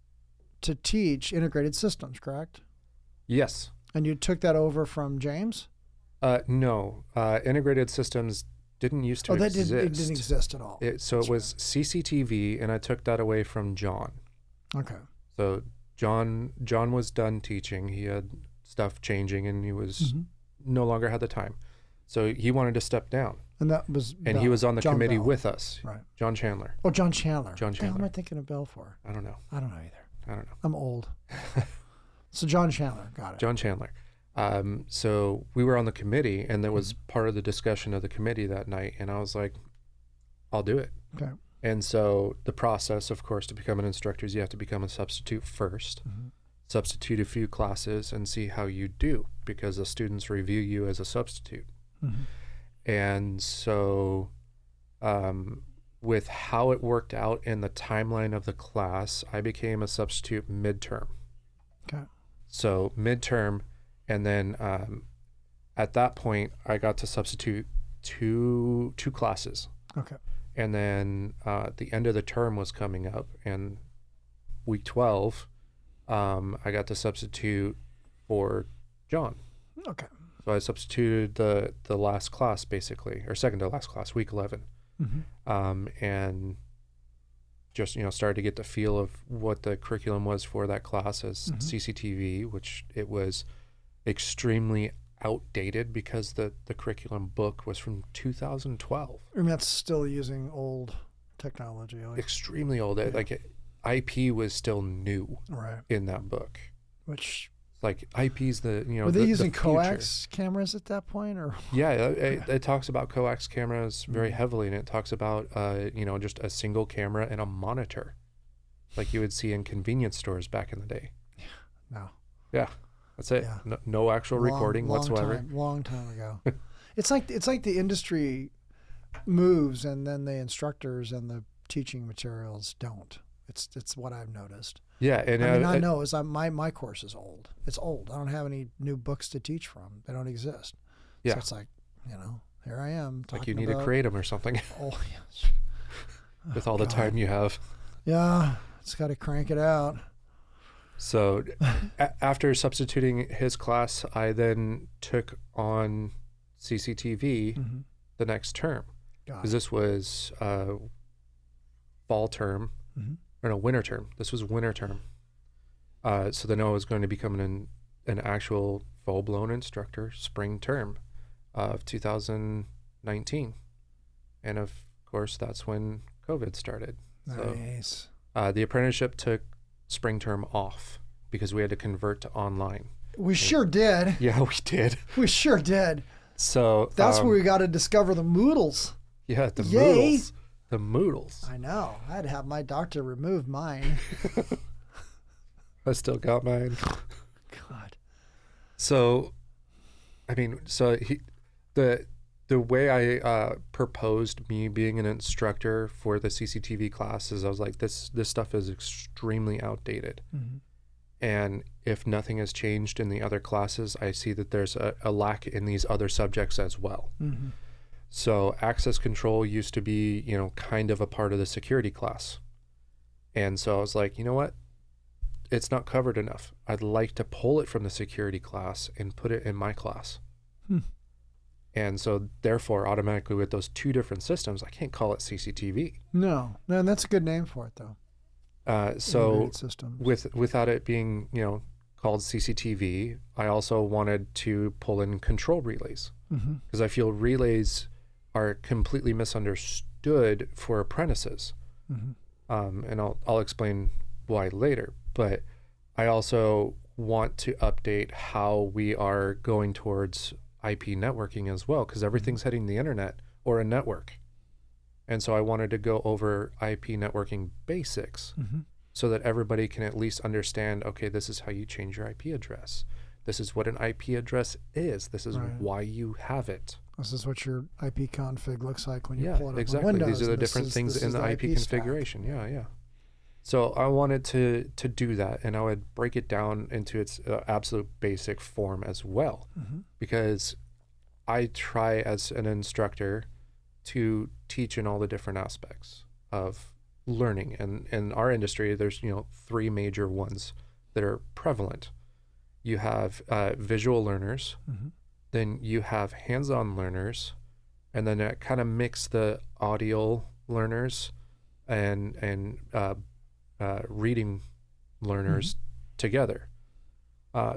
to teach integrated systems, correct? Yes. And you took that over from James? No. Integrated systems didn't used to exist. It didn't exist at all. That's was CCTV, and I took that away from John. Okay. So John was done teaching. He had stuff changing, and he was no longer had the time. So he wanted to step down. And that was Bell. He was on the John committee Bell. With us. Right. John Chandler. Oh, John Chandler. John Chandler. What am I thinking of Bell for? I don't know. I don't know either. I don't know. I'm old. So John Chandler, got it. John Chandler. So we were on the committee, and that was part of the discussion of the committee that night. And I was like, I'll do it. Okay. And so the process, of course, to become an instructor is you have to become a substitute first, mm-hmm. substitute a few classes and see how you do, because the students review you as a substitute. Mm-hmm. And so with how it worked out in the timeline of the class, I became a substitute midterm. Okay. So midterm, and then at that point, I got to substitute two classes. Okay. And then the end of the term was coming up, and week 12, I got to substitute for John. Okay. So I substituted the last class, basically, or second to last class, week 11. Mm-hmm. And just, started to get the feel of what the curriculum was for that class as mm-hmm. CCTV, which it was extremely outdated because the curriculum book was from 2012. I mean, that's still using old technology. Like, extremely old. Yeah. Like IP was still new right. in that book. Which... Like IP's were they using coax cameras at that point, or? Yeah, it talks about coax cameras very mm-hmm. heavily, and it talks about just a single camera and a monitor, like you would see in convenience stores back in the day. Yeah. No. Yeah, that's it. Yeah. No actual recording whatsoever. Long time ago. It's like the industry moves, and then the instructors and the teaching materials don't. It's what I've noticed. Yeah, and my course is old. It's old. I don't have any new books to teach from. They don't exist. Yeah, so it's like here I am. Like you need to create them or something. Oh yes. With all the time you have. Yeah, it's got to crank it out. So, after substituting his class, I then took on CCTV mm-hmm. the next term, because this was fall term. Mm-hmm. Or no, winter term. This was winter term. So then I was going to become an actual full-blown instructor spring term of 2019. And of course, that's when COVID started. Nice. So, the apprenticeship took spring term off because we had to convert to online. We sure did. Yeah, we did. We sure did. So that's where we got to discover the Moodles. Yeah, the Yay. Moodles. The Moodles. I know. I'd have my doctor remove mine. I still got mine. God. So, the way I proposed me being an instructor for the CCTV classes, I was like, this stuff is extremely outdated. Mm-hmm. And if nothing has changed in the other classes, I see that there's a lack in these other subjects as well. Mm-hmm. So access control used to be, kind of a part of the security class. And so I was like, you know what? It's not covered enough. I'd like to pull it from the security class and put it in my class. Hmm. And so therefore, automatically with those two different systems, I can't call it CCTV. No, and that's a good name for it though. So without it being, called CCTV, I also wanted to pull in control relays because mm-hmm. I feel relays are completely misunderstood for apprentices. Mm-hmm. And I'll explain why later, but I also want to update how we are going towards IP networking as well, because everything's heading the internet or a network. And so I wanted to go over IP networking basics mm-hmm. so that everybody can at least understand, okay, this is how you change your IP address. This is what an IP address is. This is right. why you have it. This is what your IP config looks like when you pull it up exactly. Windows. These are the different things in the IP configuration. Stack. Yeah. So I wanted to do that, and I would break it down into its absolute basic form as well, mm-hmm. because I try as an instructor to teach in all the different aspects of learning. And in our industry, there's three major ones that are prevalent. You have visual learners, mm-hmm. then you have hands-on learners, and then it kind of mix the audio learners and reading learners mm-hmm. together.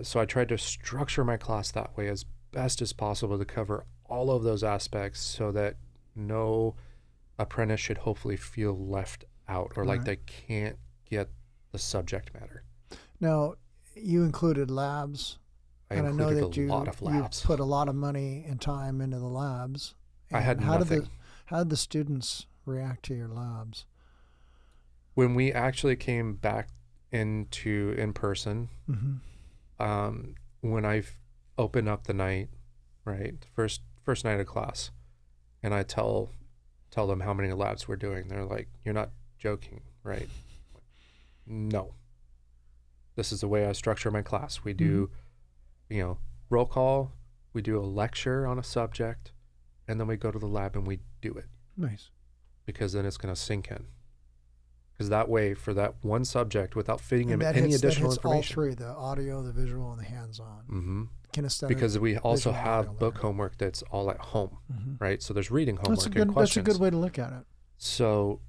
So I tried to structure my class that way as best as possible to cover all of those aspects so that no apprentice should hopefully feel left out or all like right. they can't get the subject matter. Now, you included labs, I know that you put a lot of money and time into the labs. I had nothing. How did the students react to your labs. When we actually came back into in-person, when I open up the night, right, first night of class, and I tell them how many labs we're doing, they're like, "You're not joking, right?" No. This is the way I structure my class. We do, you know, roll call, we do a lecture on a subject, and then we go to the lab and we do it. Nice. Because then it's going to sink in. Because that way, for that one subject, without fitting in any additional information. All three, the audio, the visual, and the hands-on. Kinesthetic. Because we also have book homework that's all at home, right? So there's reading homework and questions. That's a good way to look at it. So,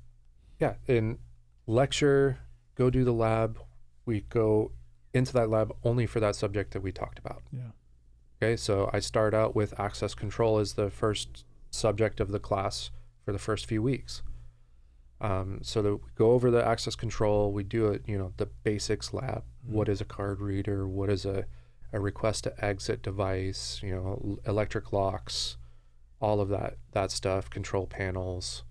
yeah, in lecture, go do the lab. We go into that lab only for that subject that we talked about. Yeah. Okay, so I start out with access control as the first subject of the class for the first few weeks. So that we go over the access control, we do it, you know, the basics lab. What is a card reader? What is a request to exit device? You know, electric locks, all of that stuff, control panels,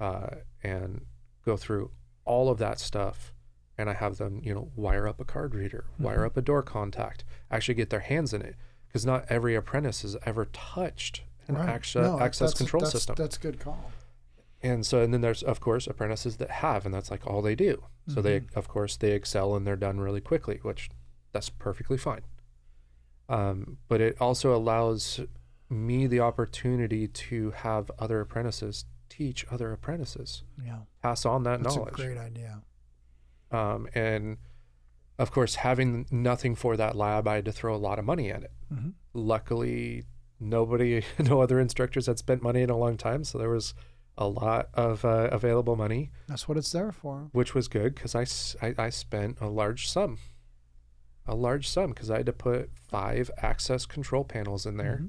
and go through all of that stuff. And I have them, you know, wire up a card reader, wire up a door contact, actually get their hands in it. Because not every apprentice has ever touched an access control system. That's a good call. And then there's, of course, apprentices that have, and that's like all they do. So they excel and they're done really quickly, which that's perfectly fine. But it also allows me the opportunity to have other apprentices teach other apprentices. Yeah. Pass on that knowledge. That's a great idea. And of course, having nothing for that lab, I had to throw a lot of money at it. Luckily, no other instructors had spent money in a long time, so there was a lot of available money. That's what it's there for. Which was good, because I spent a large sum, because I had to put 5 access control panels in there.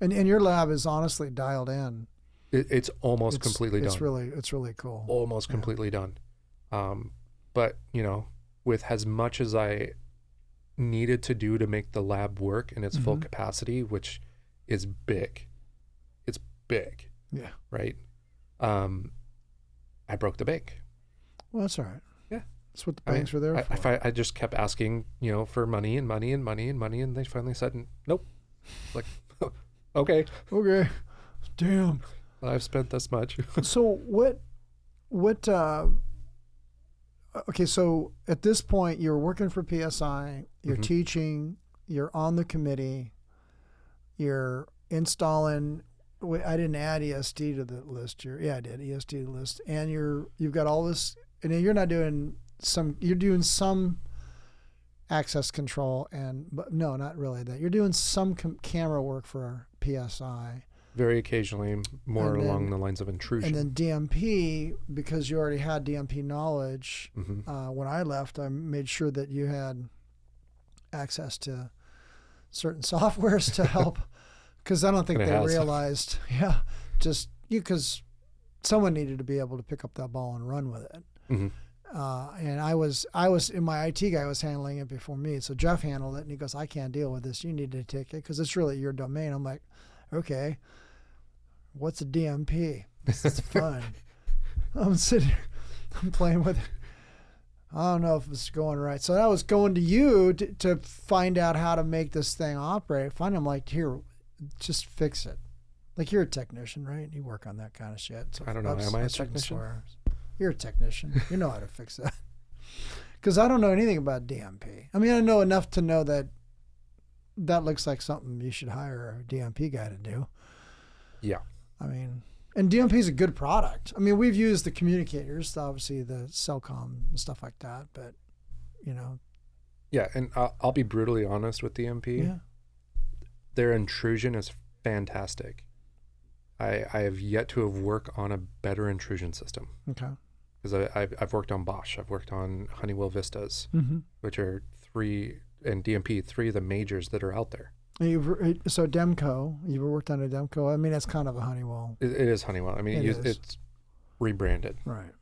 And your lab is honestly dialed in. It's almost completely done. It's really cool. Almost completely done. But, you know, with as much as I needed to do to make the lab work in its full capacity, which is big. It's big. Yeah. Right? I broke the bank. Well, that's all right. Yeah. That's what the banks were there for. I just kept asking, you know, for money, and they finally said, nope. Like, okay. Okay. Damn. I've spent this much. So okay, so at this point, you're working for PSI, you're teaching, you're on the committee, you're installing. I didn't add EST to the list here. Yeah, I did EST to the list, and you've got all this, and you're not doing some. You're doing some access control, but no, not really that. You're doing some camera work for PSI. Very occasionally, more along the lines of intrusion. And then DMP, because you already had DMP knowledge, when I left, I made sure that you had access to certain softwares to help, because I don't think they realized, because someone needed to be able to pick up that ball and run with it. And I was in my IT guy was handling it before me. So Jeff handled it, and he goes, I can't deal with this. You need to take it, because it's really your domain. I'm like, okay. What's a DMP? This is fun. I'm sitting here, I'm playing with it. I don't know if it's going right. So I was going to you to find out how to make this thing operate. Finally, I'm like, here, just fix it. Like, you're a technician, right? You work on that kind of shit. So I don't know. Am I a technician? You're a technician. You know how to fix that. Because I don't know anything about DMP. I mean, I know enough to know that looks like something you should hire a DMP guy to do. Yeah. I mean, and DMP is a good product. I mean, we've used the communicators, obviously the Cellcom and stuff like that, but, you know. Yeah, and I'll be brutally honest with DMP. Yeah. Their intrusion is fantastic. I have yet to have worked on a better intrusion system. Okay. Because I've worked on Bosch. I've worked on Honeywell Vistas, which are 3... and DMP, 3 of the majors that are out there. So Demco, you've worked on a Demco. I mean, that's kind of a Honeywell. It is Honeywell. I mean, it's rebranded. Right.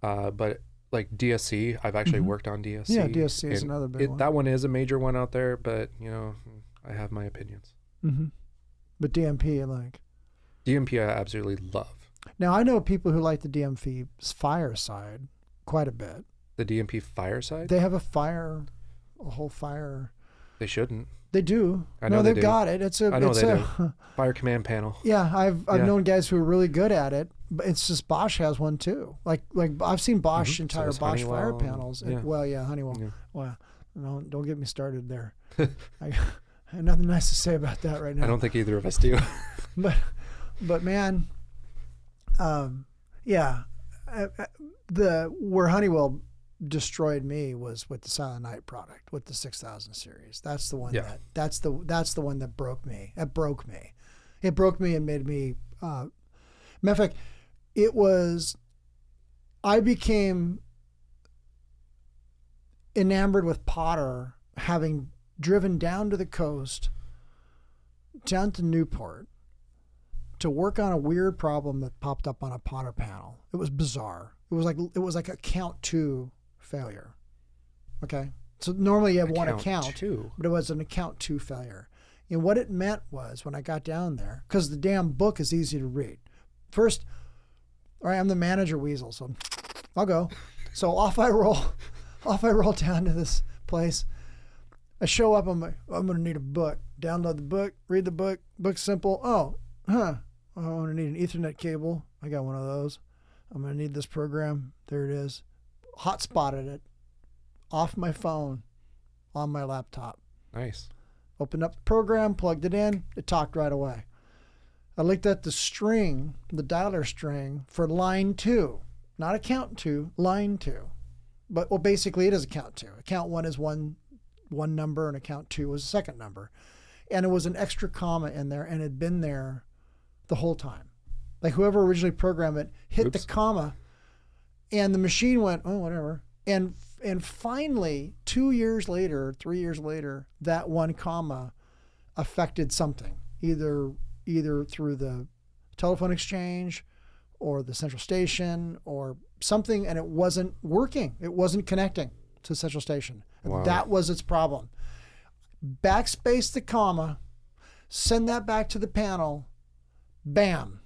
But like DSC, I've actually worked on DSC. Yeah, DSC is another big one. That one is a major one out there, but, you know, I have my opinions. But DMP, I absolutely love. Now, I know people who like the DMP fireside quite a bit. The DMP fireside? They have a whole fire. They shouldn't. They do. I know they've got it. I know they do. Fire command panel. Yeah, I've known guys who are really good at it, but it's just Bosch has one too. Like I've seen Bosch entire so Bosch Honeywell, fire panels. Yeah. Honeywell. Yeah. Wow. No, don't get me started there. I have nothing nice to say about that right now. I don't think either of us do. but man, where Honeywell destroyed me was with the Silent Knight product, with the 6000 series. That's the one that's the one that broke me. It broke me. It broke me and made me. Matter of fact, it was. I became enamored with Potter, having driven down to the coast, down to Newport, to work on a weird problem that popped up on a Potter panel. It was bizarre. It was like a count two failure. Okay, so normally you have one account two, but it was an account two failure. And what it meant was, when I got down there, because the damn book is easy to read. First, all right, I'm the manager weasel, so I'll go. So off I roll down to this place. I show up. I'm like, I'm gonna need a book. Download the book. Read the book. Book's simple. I'm gonna need an Ethernet cable. I got one of those. I'm gonna need this program. There it is. Hotspotted it off my phone on my laptop. Nice. Opened up the program. Plugged it in. It talked right away. I looked at the string, the dialer string for line two, not account two, line two. But basically it is account two. Account one is one number, and account two was the second number, and it was an extra comma in there, and it had been there the whole time. Like, whoever originally programmed it hit the comma, and the machine went, oh, whatever, and finally 3 years later that one comma affected something, either through the telephone exchange or the central station or something, and it wasn't working. It wasn't connecting to central station. Wow. That was its problem. Backspace the comma, send that back to the panel, bam.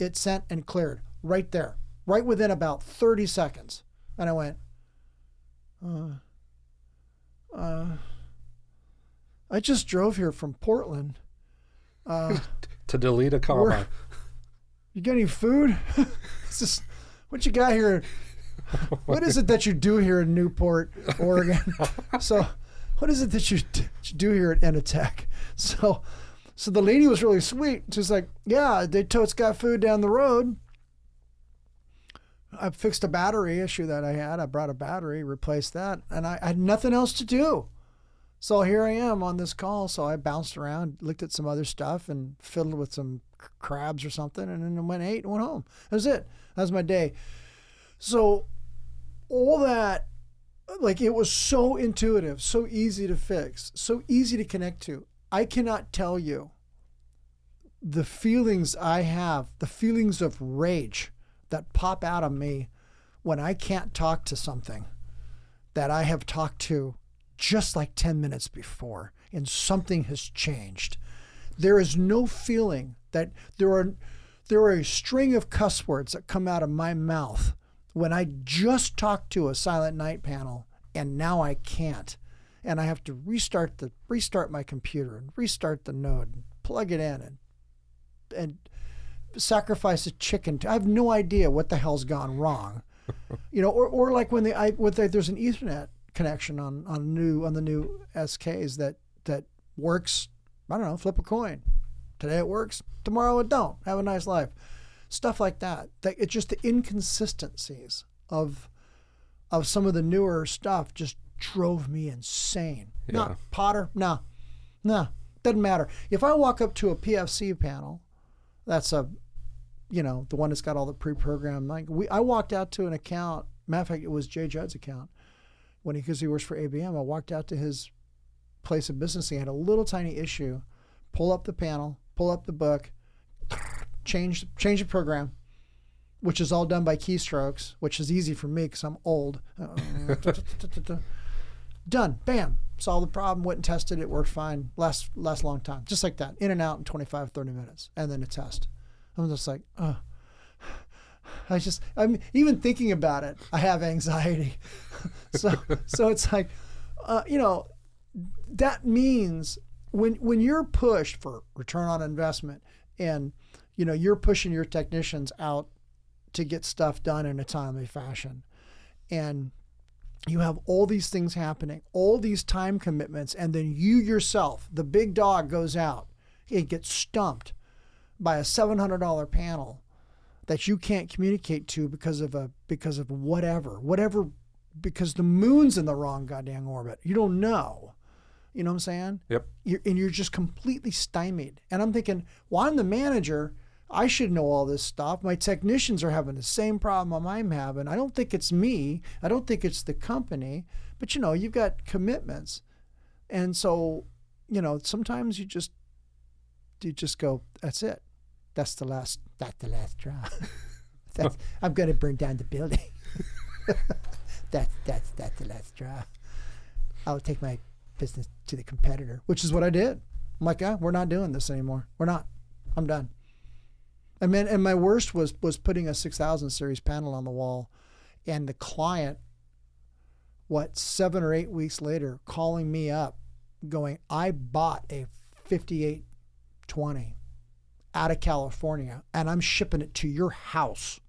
It sent and cleared right there, right within about 30 seconds. And I went, I just drove here from Portland. To delete a comma. You got any food? What you got here? What is it that you do here in Newport, Oregon? So, what is it that you do here at Enitech? So the lady was really sweet. She's like, yeah, they totes got food down the road. I fixed a battery issue that I had. I brought a battery, replaced that, and I had nothing else to do. So here I am on this call. So I bounced around, looked at some other stuff, and fiddled with some crabs or something, and then ate and went home. That was it. That was my day. So all that, like, it was so intuitive, so easy to fix, so easy to connect to. I cannot tell you the feelings I have, the feelings of rage that pop out of me when I can't talk to something that I have talked to just like 10 minutes before, and something has changed. There is no feeling that there are a string of cuss words that come out of my mouth when I just talked to a Silent Knight panel, and now I can't, and I have to restart my computer and restart the node and plug it in and sacrifice a chicken. I have no idea what the hell's gone wrong, Or like when there's an Ethernet connection on the new SKs that works. I don't know. Flip a coin. Today it works. Tomorrow it don't. Have a nice life. Stuff like that. It's just the inconsistencies of some of the newer stuff just drove me insane. Yeah. Not Potter. No. Doesn't matter. If I walk up to a PFC panel, that's the one that's got all the pre-programmed. I walked out to an account. Matter of fact, it was Jay Judd's account because he works for ABM. I walked out to his place of business. He had a little tiny issue. Pull up the panel. Pull up the book. Change the program, which is all done by keystrokes, which is easy for me because I'm old. Done. Bam. Solved the problem. Went and tested it. Worked fine. Last long time. Just like that. In and out in 25, 30 minutes. And then a test. I'm just like, I mean, even thinking about it, I have anxiety. So it's like, that means when you're pushed for return on investment and, you're pushing your technicians out to get stuff done in a timely fashion, and you have all these things happening, all these time commitments, and then you yourself, the big dog, goes out. It gets stumped by a $700 panel that you can't communicate to because of whatever, because the moon's in the wrong goddamn orbit. You don't know. You know what I'm saying? Yep. You're just completely stymied. And I'm thinking, well, I'm the manager. I should know all this stuff. My technicians are having the same problem I'm having. I don't think it's me. I don't think it's the company. But, you've got commitments. And so, sometimes you just go, that's it. That's the last straw. I'm going to burn down the building. That's the last straw. I'll take my business to the competitor, which is what I did. I'm like, we're not doing this anymore. We're not. I'm done. And my worst was putting a 6000 series panel on the wall, and the client, 7 or 8 weeks later, calling me up going, I bought a 5820 out of California and I'm shipping it to your house,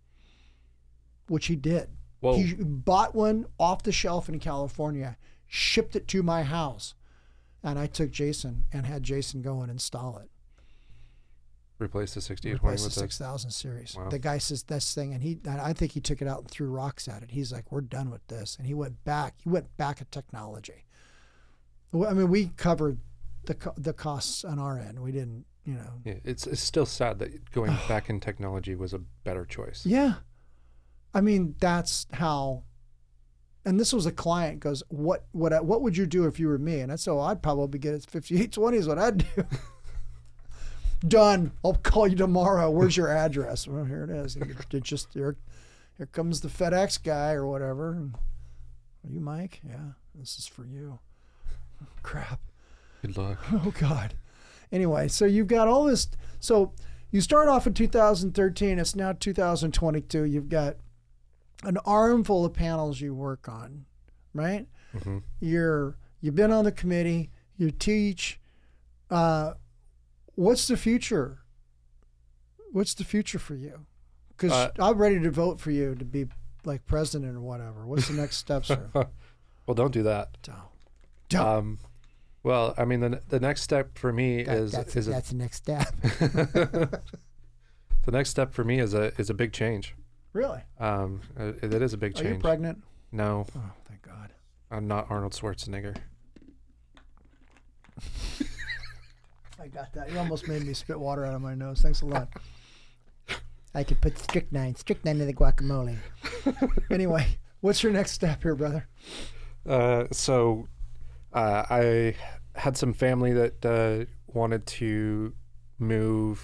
which he did. Whoa. He bought one off the shelf in California, shipped it to my house, and I took Jason and had Jason go and install it. Replace the 6820 with the 6000 series. Wow. The guy says this thing, and I think he took it out and threw rocks at it. He's like, "We're done with this," and he went back at technology. I mean, we covered the costs on our end. We didn't, Yeah, it's still sad that going back in technology was a better choice. Yeah, I mean that's how. And this was a client goes, "What would you do if you were me?" And I said, "I'd probably get it 5820 is what I'd do." Done. I'll call you tomorrow. Where's your address? Well, here it is. It just here comes the FedEx guy or whatever. Are you Mike? Yeah, this is for you. Oh, crap. Good luck. Oh God. Anyway, so you've got all this. So you start off in 2013. It's now 2022. You've got an armful of panels you work on, right? Mm-hmm. You've been on the committee. You teach. What's the future? What's the future for you? Because I'm ready to vote for you to be like president or whatever. What's the next steps? Well, don't do that. Don't. Well, I mean, the next step for me is the next step. The next step for me is a big change. Really? It is a big change. Are you pregnant? No. Oh, thank God. I'm not Arnold Schwarzenegger. I got that. You almost made me spit water out of my nose. Thanks a lot. I could put strychnine in the guacamole. Anyway, what's your next step here, brother? So I had some family that wanted to move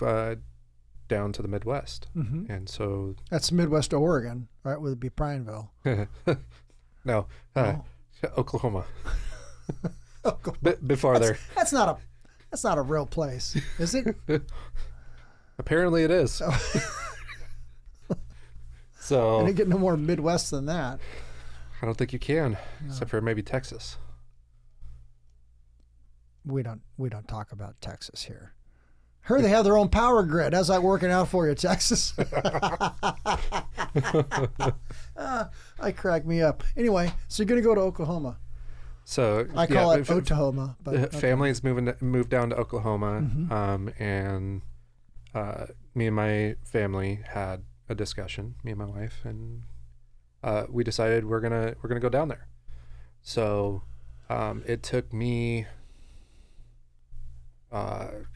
down to the Midwest. Mm-hmm. And so... That's Midwest Oregon, right? Would it be Prineville? No. Oklahoma. Oklahoma. Bit farther. That's not a real place, is it? Apparently it is. Oh. So I didn't get no more Midwest than that. I don't think you can, except for maybe Texas. We don't talk about Texas here. Heard they have their own power grid. How's that working out for you, Texas? I crack me up. Anyway, so you're gonna go to Oklahoma. So I call it Oklahoma. Family's moved down to Oklahoma, mm-hmm. and me and my family had a discussion. Me and my wife, and we decided we're gonna go down there. So it took me probably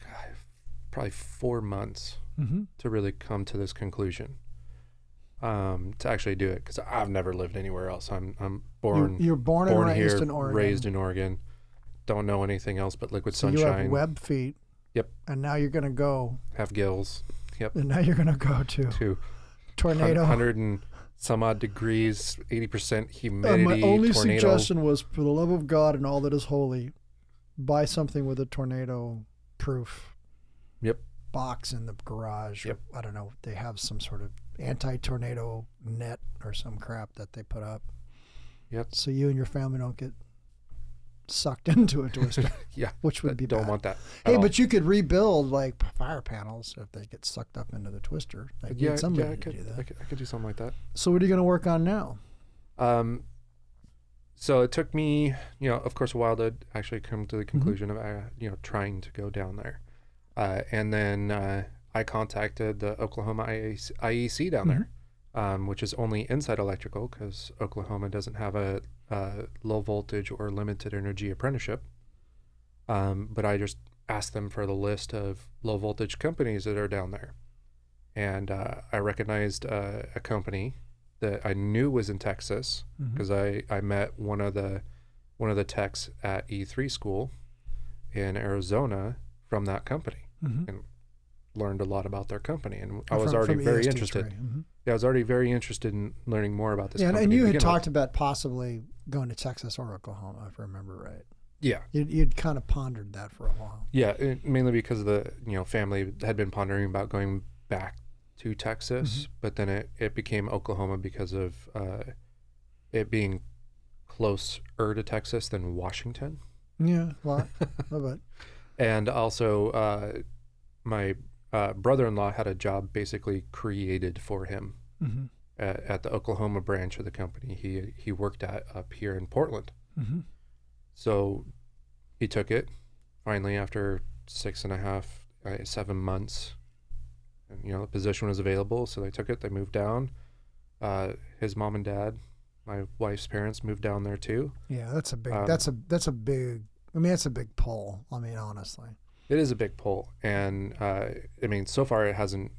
4 months mm-hmm. to really come to this conclusion. To actually do it, because I've never lived anywhere else. I'm born. You're born and raised here, in Oregon. Raised in Oregon. Don't know anything else but liquid sunshine. You have web feet. Yep. And now you're gonna go. Have gills. Yep. And now you're gonna go to tornado. 100 and some odd degrees, 80% humidity. My only suggestion was, for the love of God and all that is holy, buy something with a tornado-proof. Yep. Box in the garage. Yep. Or, I don't know. They have some sort of anti-tornado net or some crap that they put up. Yep. So you and your family don't get sucked into a twister. Yeah. Which would be bad. Don't want that. Hey, but you could rebuild like fire panels if they get sucked up into the twister. Yeah, somebody to do that. I could do something like that. So what are you going to work on now? So it took me, of course, a while to actually come to the conclusion of, trying to go down there. And then I contacted the Oklahoma IEC down there, which is only inside electrical because Oklahoma doesn't have a low voltage or limited energy apprenticeship. But I just asked them for the list of low voltage companies that are down there. And I recognized a company that I knew was in Texas because I met one of the techs at E3 school in Arizona from that company and learned a lot about their company. And I was already very interested. Yeah, I was already very interested in learning more about this company. And you had talked about possibly going to Texas or Oklahoma, if I remember right. Yeah. You'd kind of pondered that for a while. Yeah, mainly because of the family had been pondering about going back to Texas, but then it became Oklahoma because of it being closer to Texas than Washington. Yeah, a lot. A lot. And also my brother-in-law had a job basically created for him at the Oklahoma branch of the company he worked at up here in Portland. So he took it finally after 7 months. The position was available, so they took it. They moved down. His mom and dad, my wife's parents, moved down there too. Yeah, that's a big. That's a big. I mean, that's a big pull. I mean, honestly, it is a big pull, and I mean, so far it hasn't.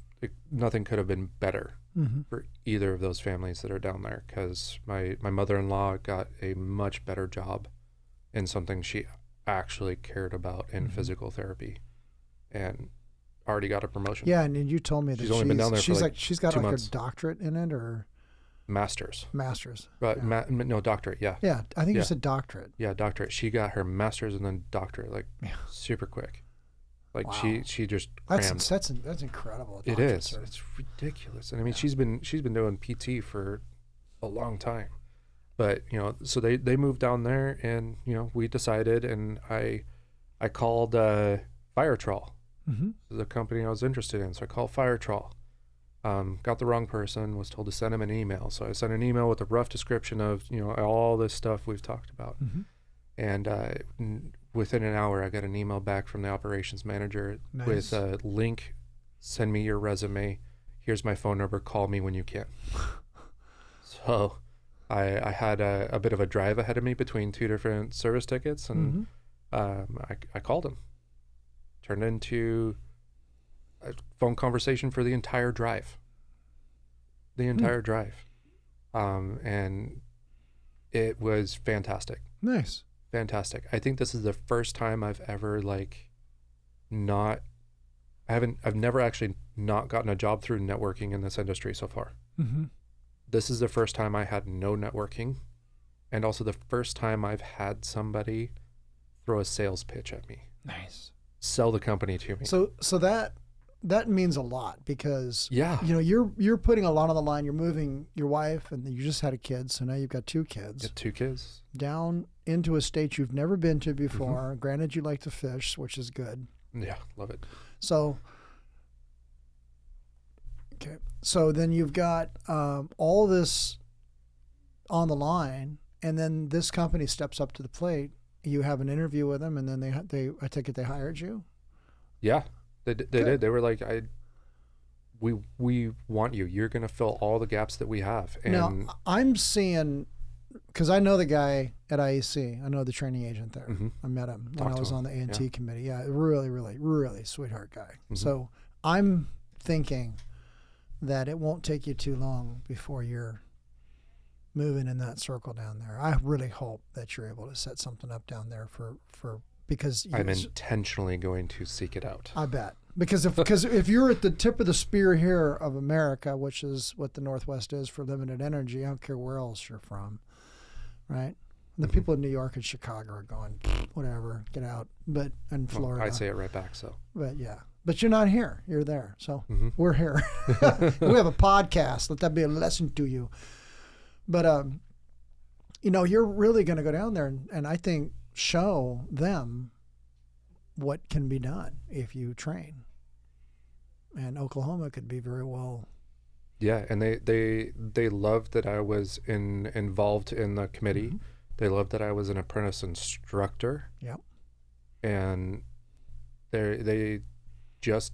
Nothing could have been better for either of those families that are down there because my mother-in-law got a much better job in something she actually cared about in physical therapy, and already got a promotion. Yeah, and you told me that she's like she's got like a doctorate in it or master's. But yeah. No doctorate, yeah. Yeah, I think you said doctorate. Yeah, doctorate. She got her master's and then doctorate super quick. Like wow. she just crammed. That's incredible. It is. Sir. It's ridiculous. And I mean, she's been doing PT for a long time. But, so they moved down there and, we decided and I called Firetrol. The company I was interested in. So I called Firetrol, got the wrong person, was told to send him an email. So I sent an email with a rough description of, all this stuff we've talked about. And within an hour, I got an email back from the operations manager with a link, send me your resume. Here's my phone number. Call me when you can. So I had a bit of a drive ahead of me between two different service tickets and I called him. Turned into a phone conversation for the entire drive. And it was fantastic. Nice. Fantastic. I think this is the first time I've ever I've never actually not gotten a job through networking in this industry so far. This is the first time I had no networking. And also the first time I've had somebody throw a sales pitch at me. Nice. Sell the company to me. So that means a lot because you're putting a lot on the line. You're moving your wife, and you just had a kid, so now you've got two kids. Down into a state you've never been to before. Granted, you like to fish, which is good. Yeah, love it. So okay, so then you've got all this on the line, and then this company steps up to the plate. You have an interview with them, and then I take it they hired you. Yeah, they did. They were like, we want you. You're going to fill all the gaps that we have. And now I'm seeing, because I know the guy at IEC. I know the training agent there. I met him when I was on the A&T committee. Yeah, really, really, really sweetheart guy. So I'm thinking that it won't take you too long before you're moving in that circle down there. I really hope that you're able to set something up down there for because I'm intentionally going to seek it out. I bet because if you're at the tip of the spear here of America, which is what the Northwest is for limited energy, I don't care where else you're from, right? The people in New York and Chicago are going whatever, get out. But in Florida, I say it right back. So, but yeah, But you're not here. You're there. So we're here. We have a podcast. Let that be a lesson to you. But, you know, you're really going to go down there and I think show them what can be done if you train. And Oklahoma could be very well. Yeah, and they loved that I was involved in the committee. Mm-hmm. They loved that I was an apprentice instructor. Yep. And they just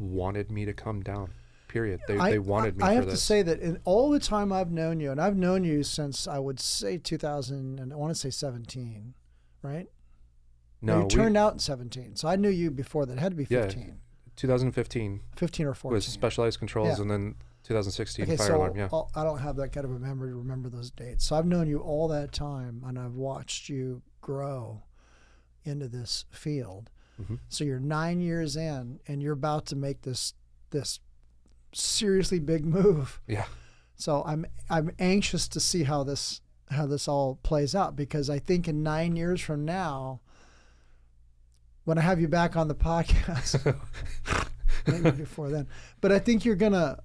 wanted me to come down, period. They wanted me for this. I have to say that in all the time I've known you, and I've known you since I would say 2000, and I want to say 17, right? No. You turned out in 17, so I knew you before that. It had to be 15. Yeah, 2015. 15 or 14. It was specialized controls, yeah. And then 2016 fire alarm, yeah. I don't have that kind of a memory to remember those dates. So I've known you all that time, and I've watched you grow into this field. Mm-hmm. So you're 9 years in, and you're about to make this seriously big move. Yeah. So I'm anxious to see how this all plays out, because I think in 9 years from now, when I have you back on the podcast, maybe before then, but I think you're gonna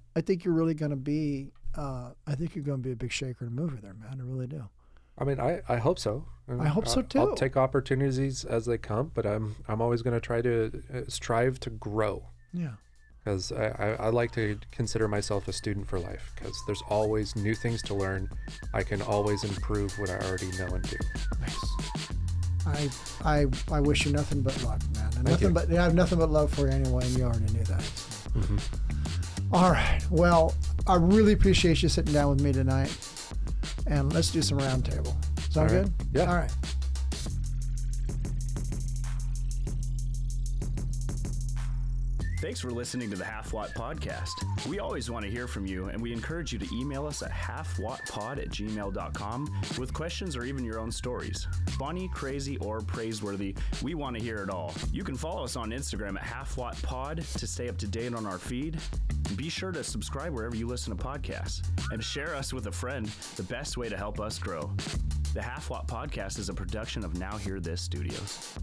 be a big shaker and mover there, man. I really do. I mean, I hope so. I hope so too. I'll take opportunities as they come, but I'm always gonna try to strive to grow. Yeah. Because I like to consider myself a student for life. Because there's always new things to learn. I can always improve what I already know and do. Nice. I wish you nothing but luck, man. And I have nothing but love for you anyway, and you already knew that. So. Mm-hmm. All right. Well, I really appreciate you sitting down with me tonight, and let's do some roundtable. Sound good? Yeah. All right. Thanks for listening to the Half Watt Podcast. We always want to hear from you, and we encourage you to email us at halfwattpod@gmail.com with questions or even your own stories. Funny, crazy, or praiseworthy, we want to hear it all. You can follow us on Instagram at halfwattpod to stay up to date on our feed. Be sure to subscribe wherever you listen to podcasts, and share us with a friend, the best way to help us grow. The Half Watt Podcast is a production of Now Hear This Studios.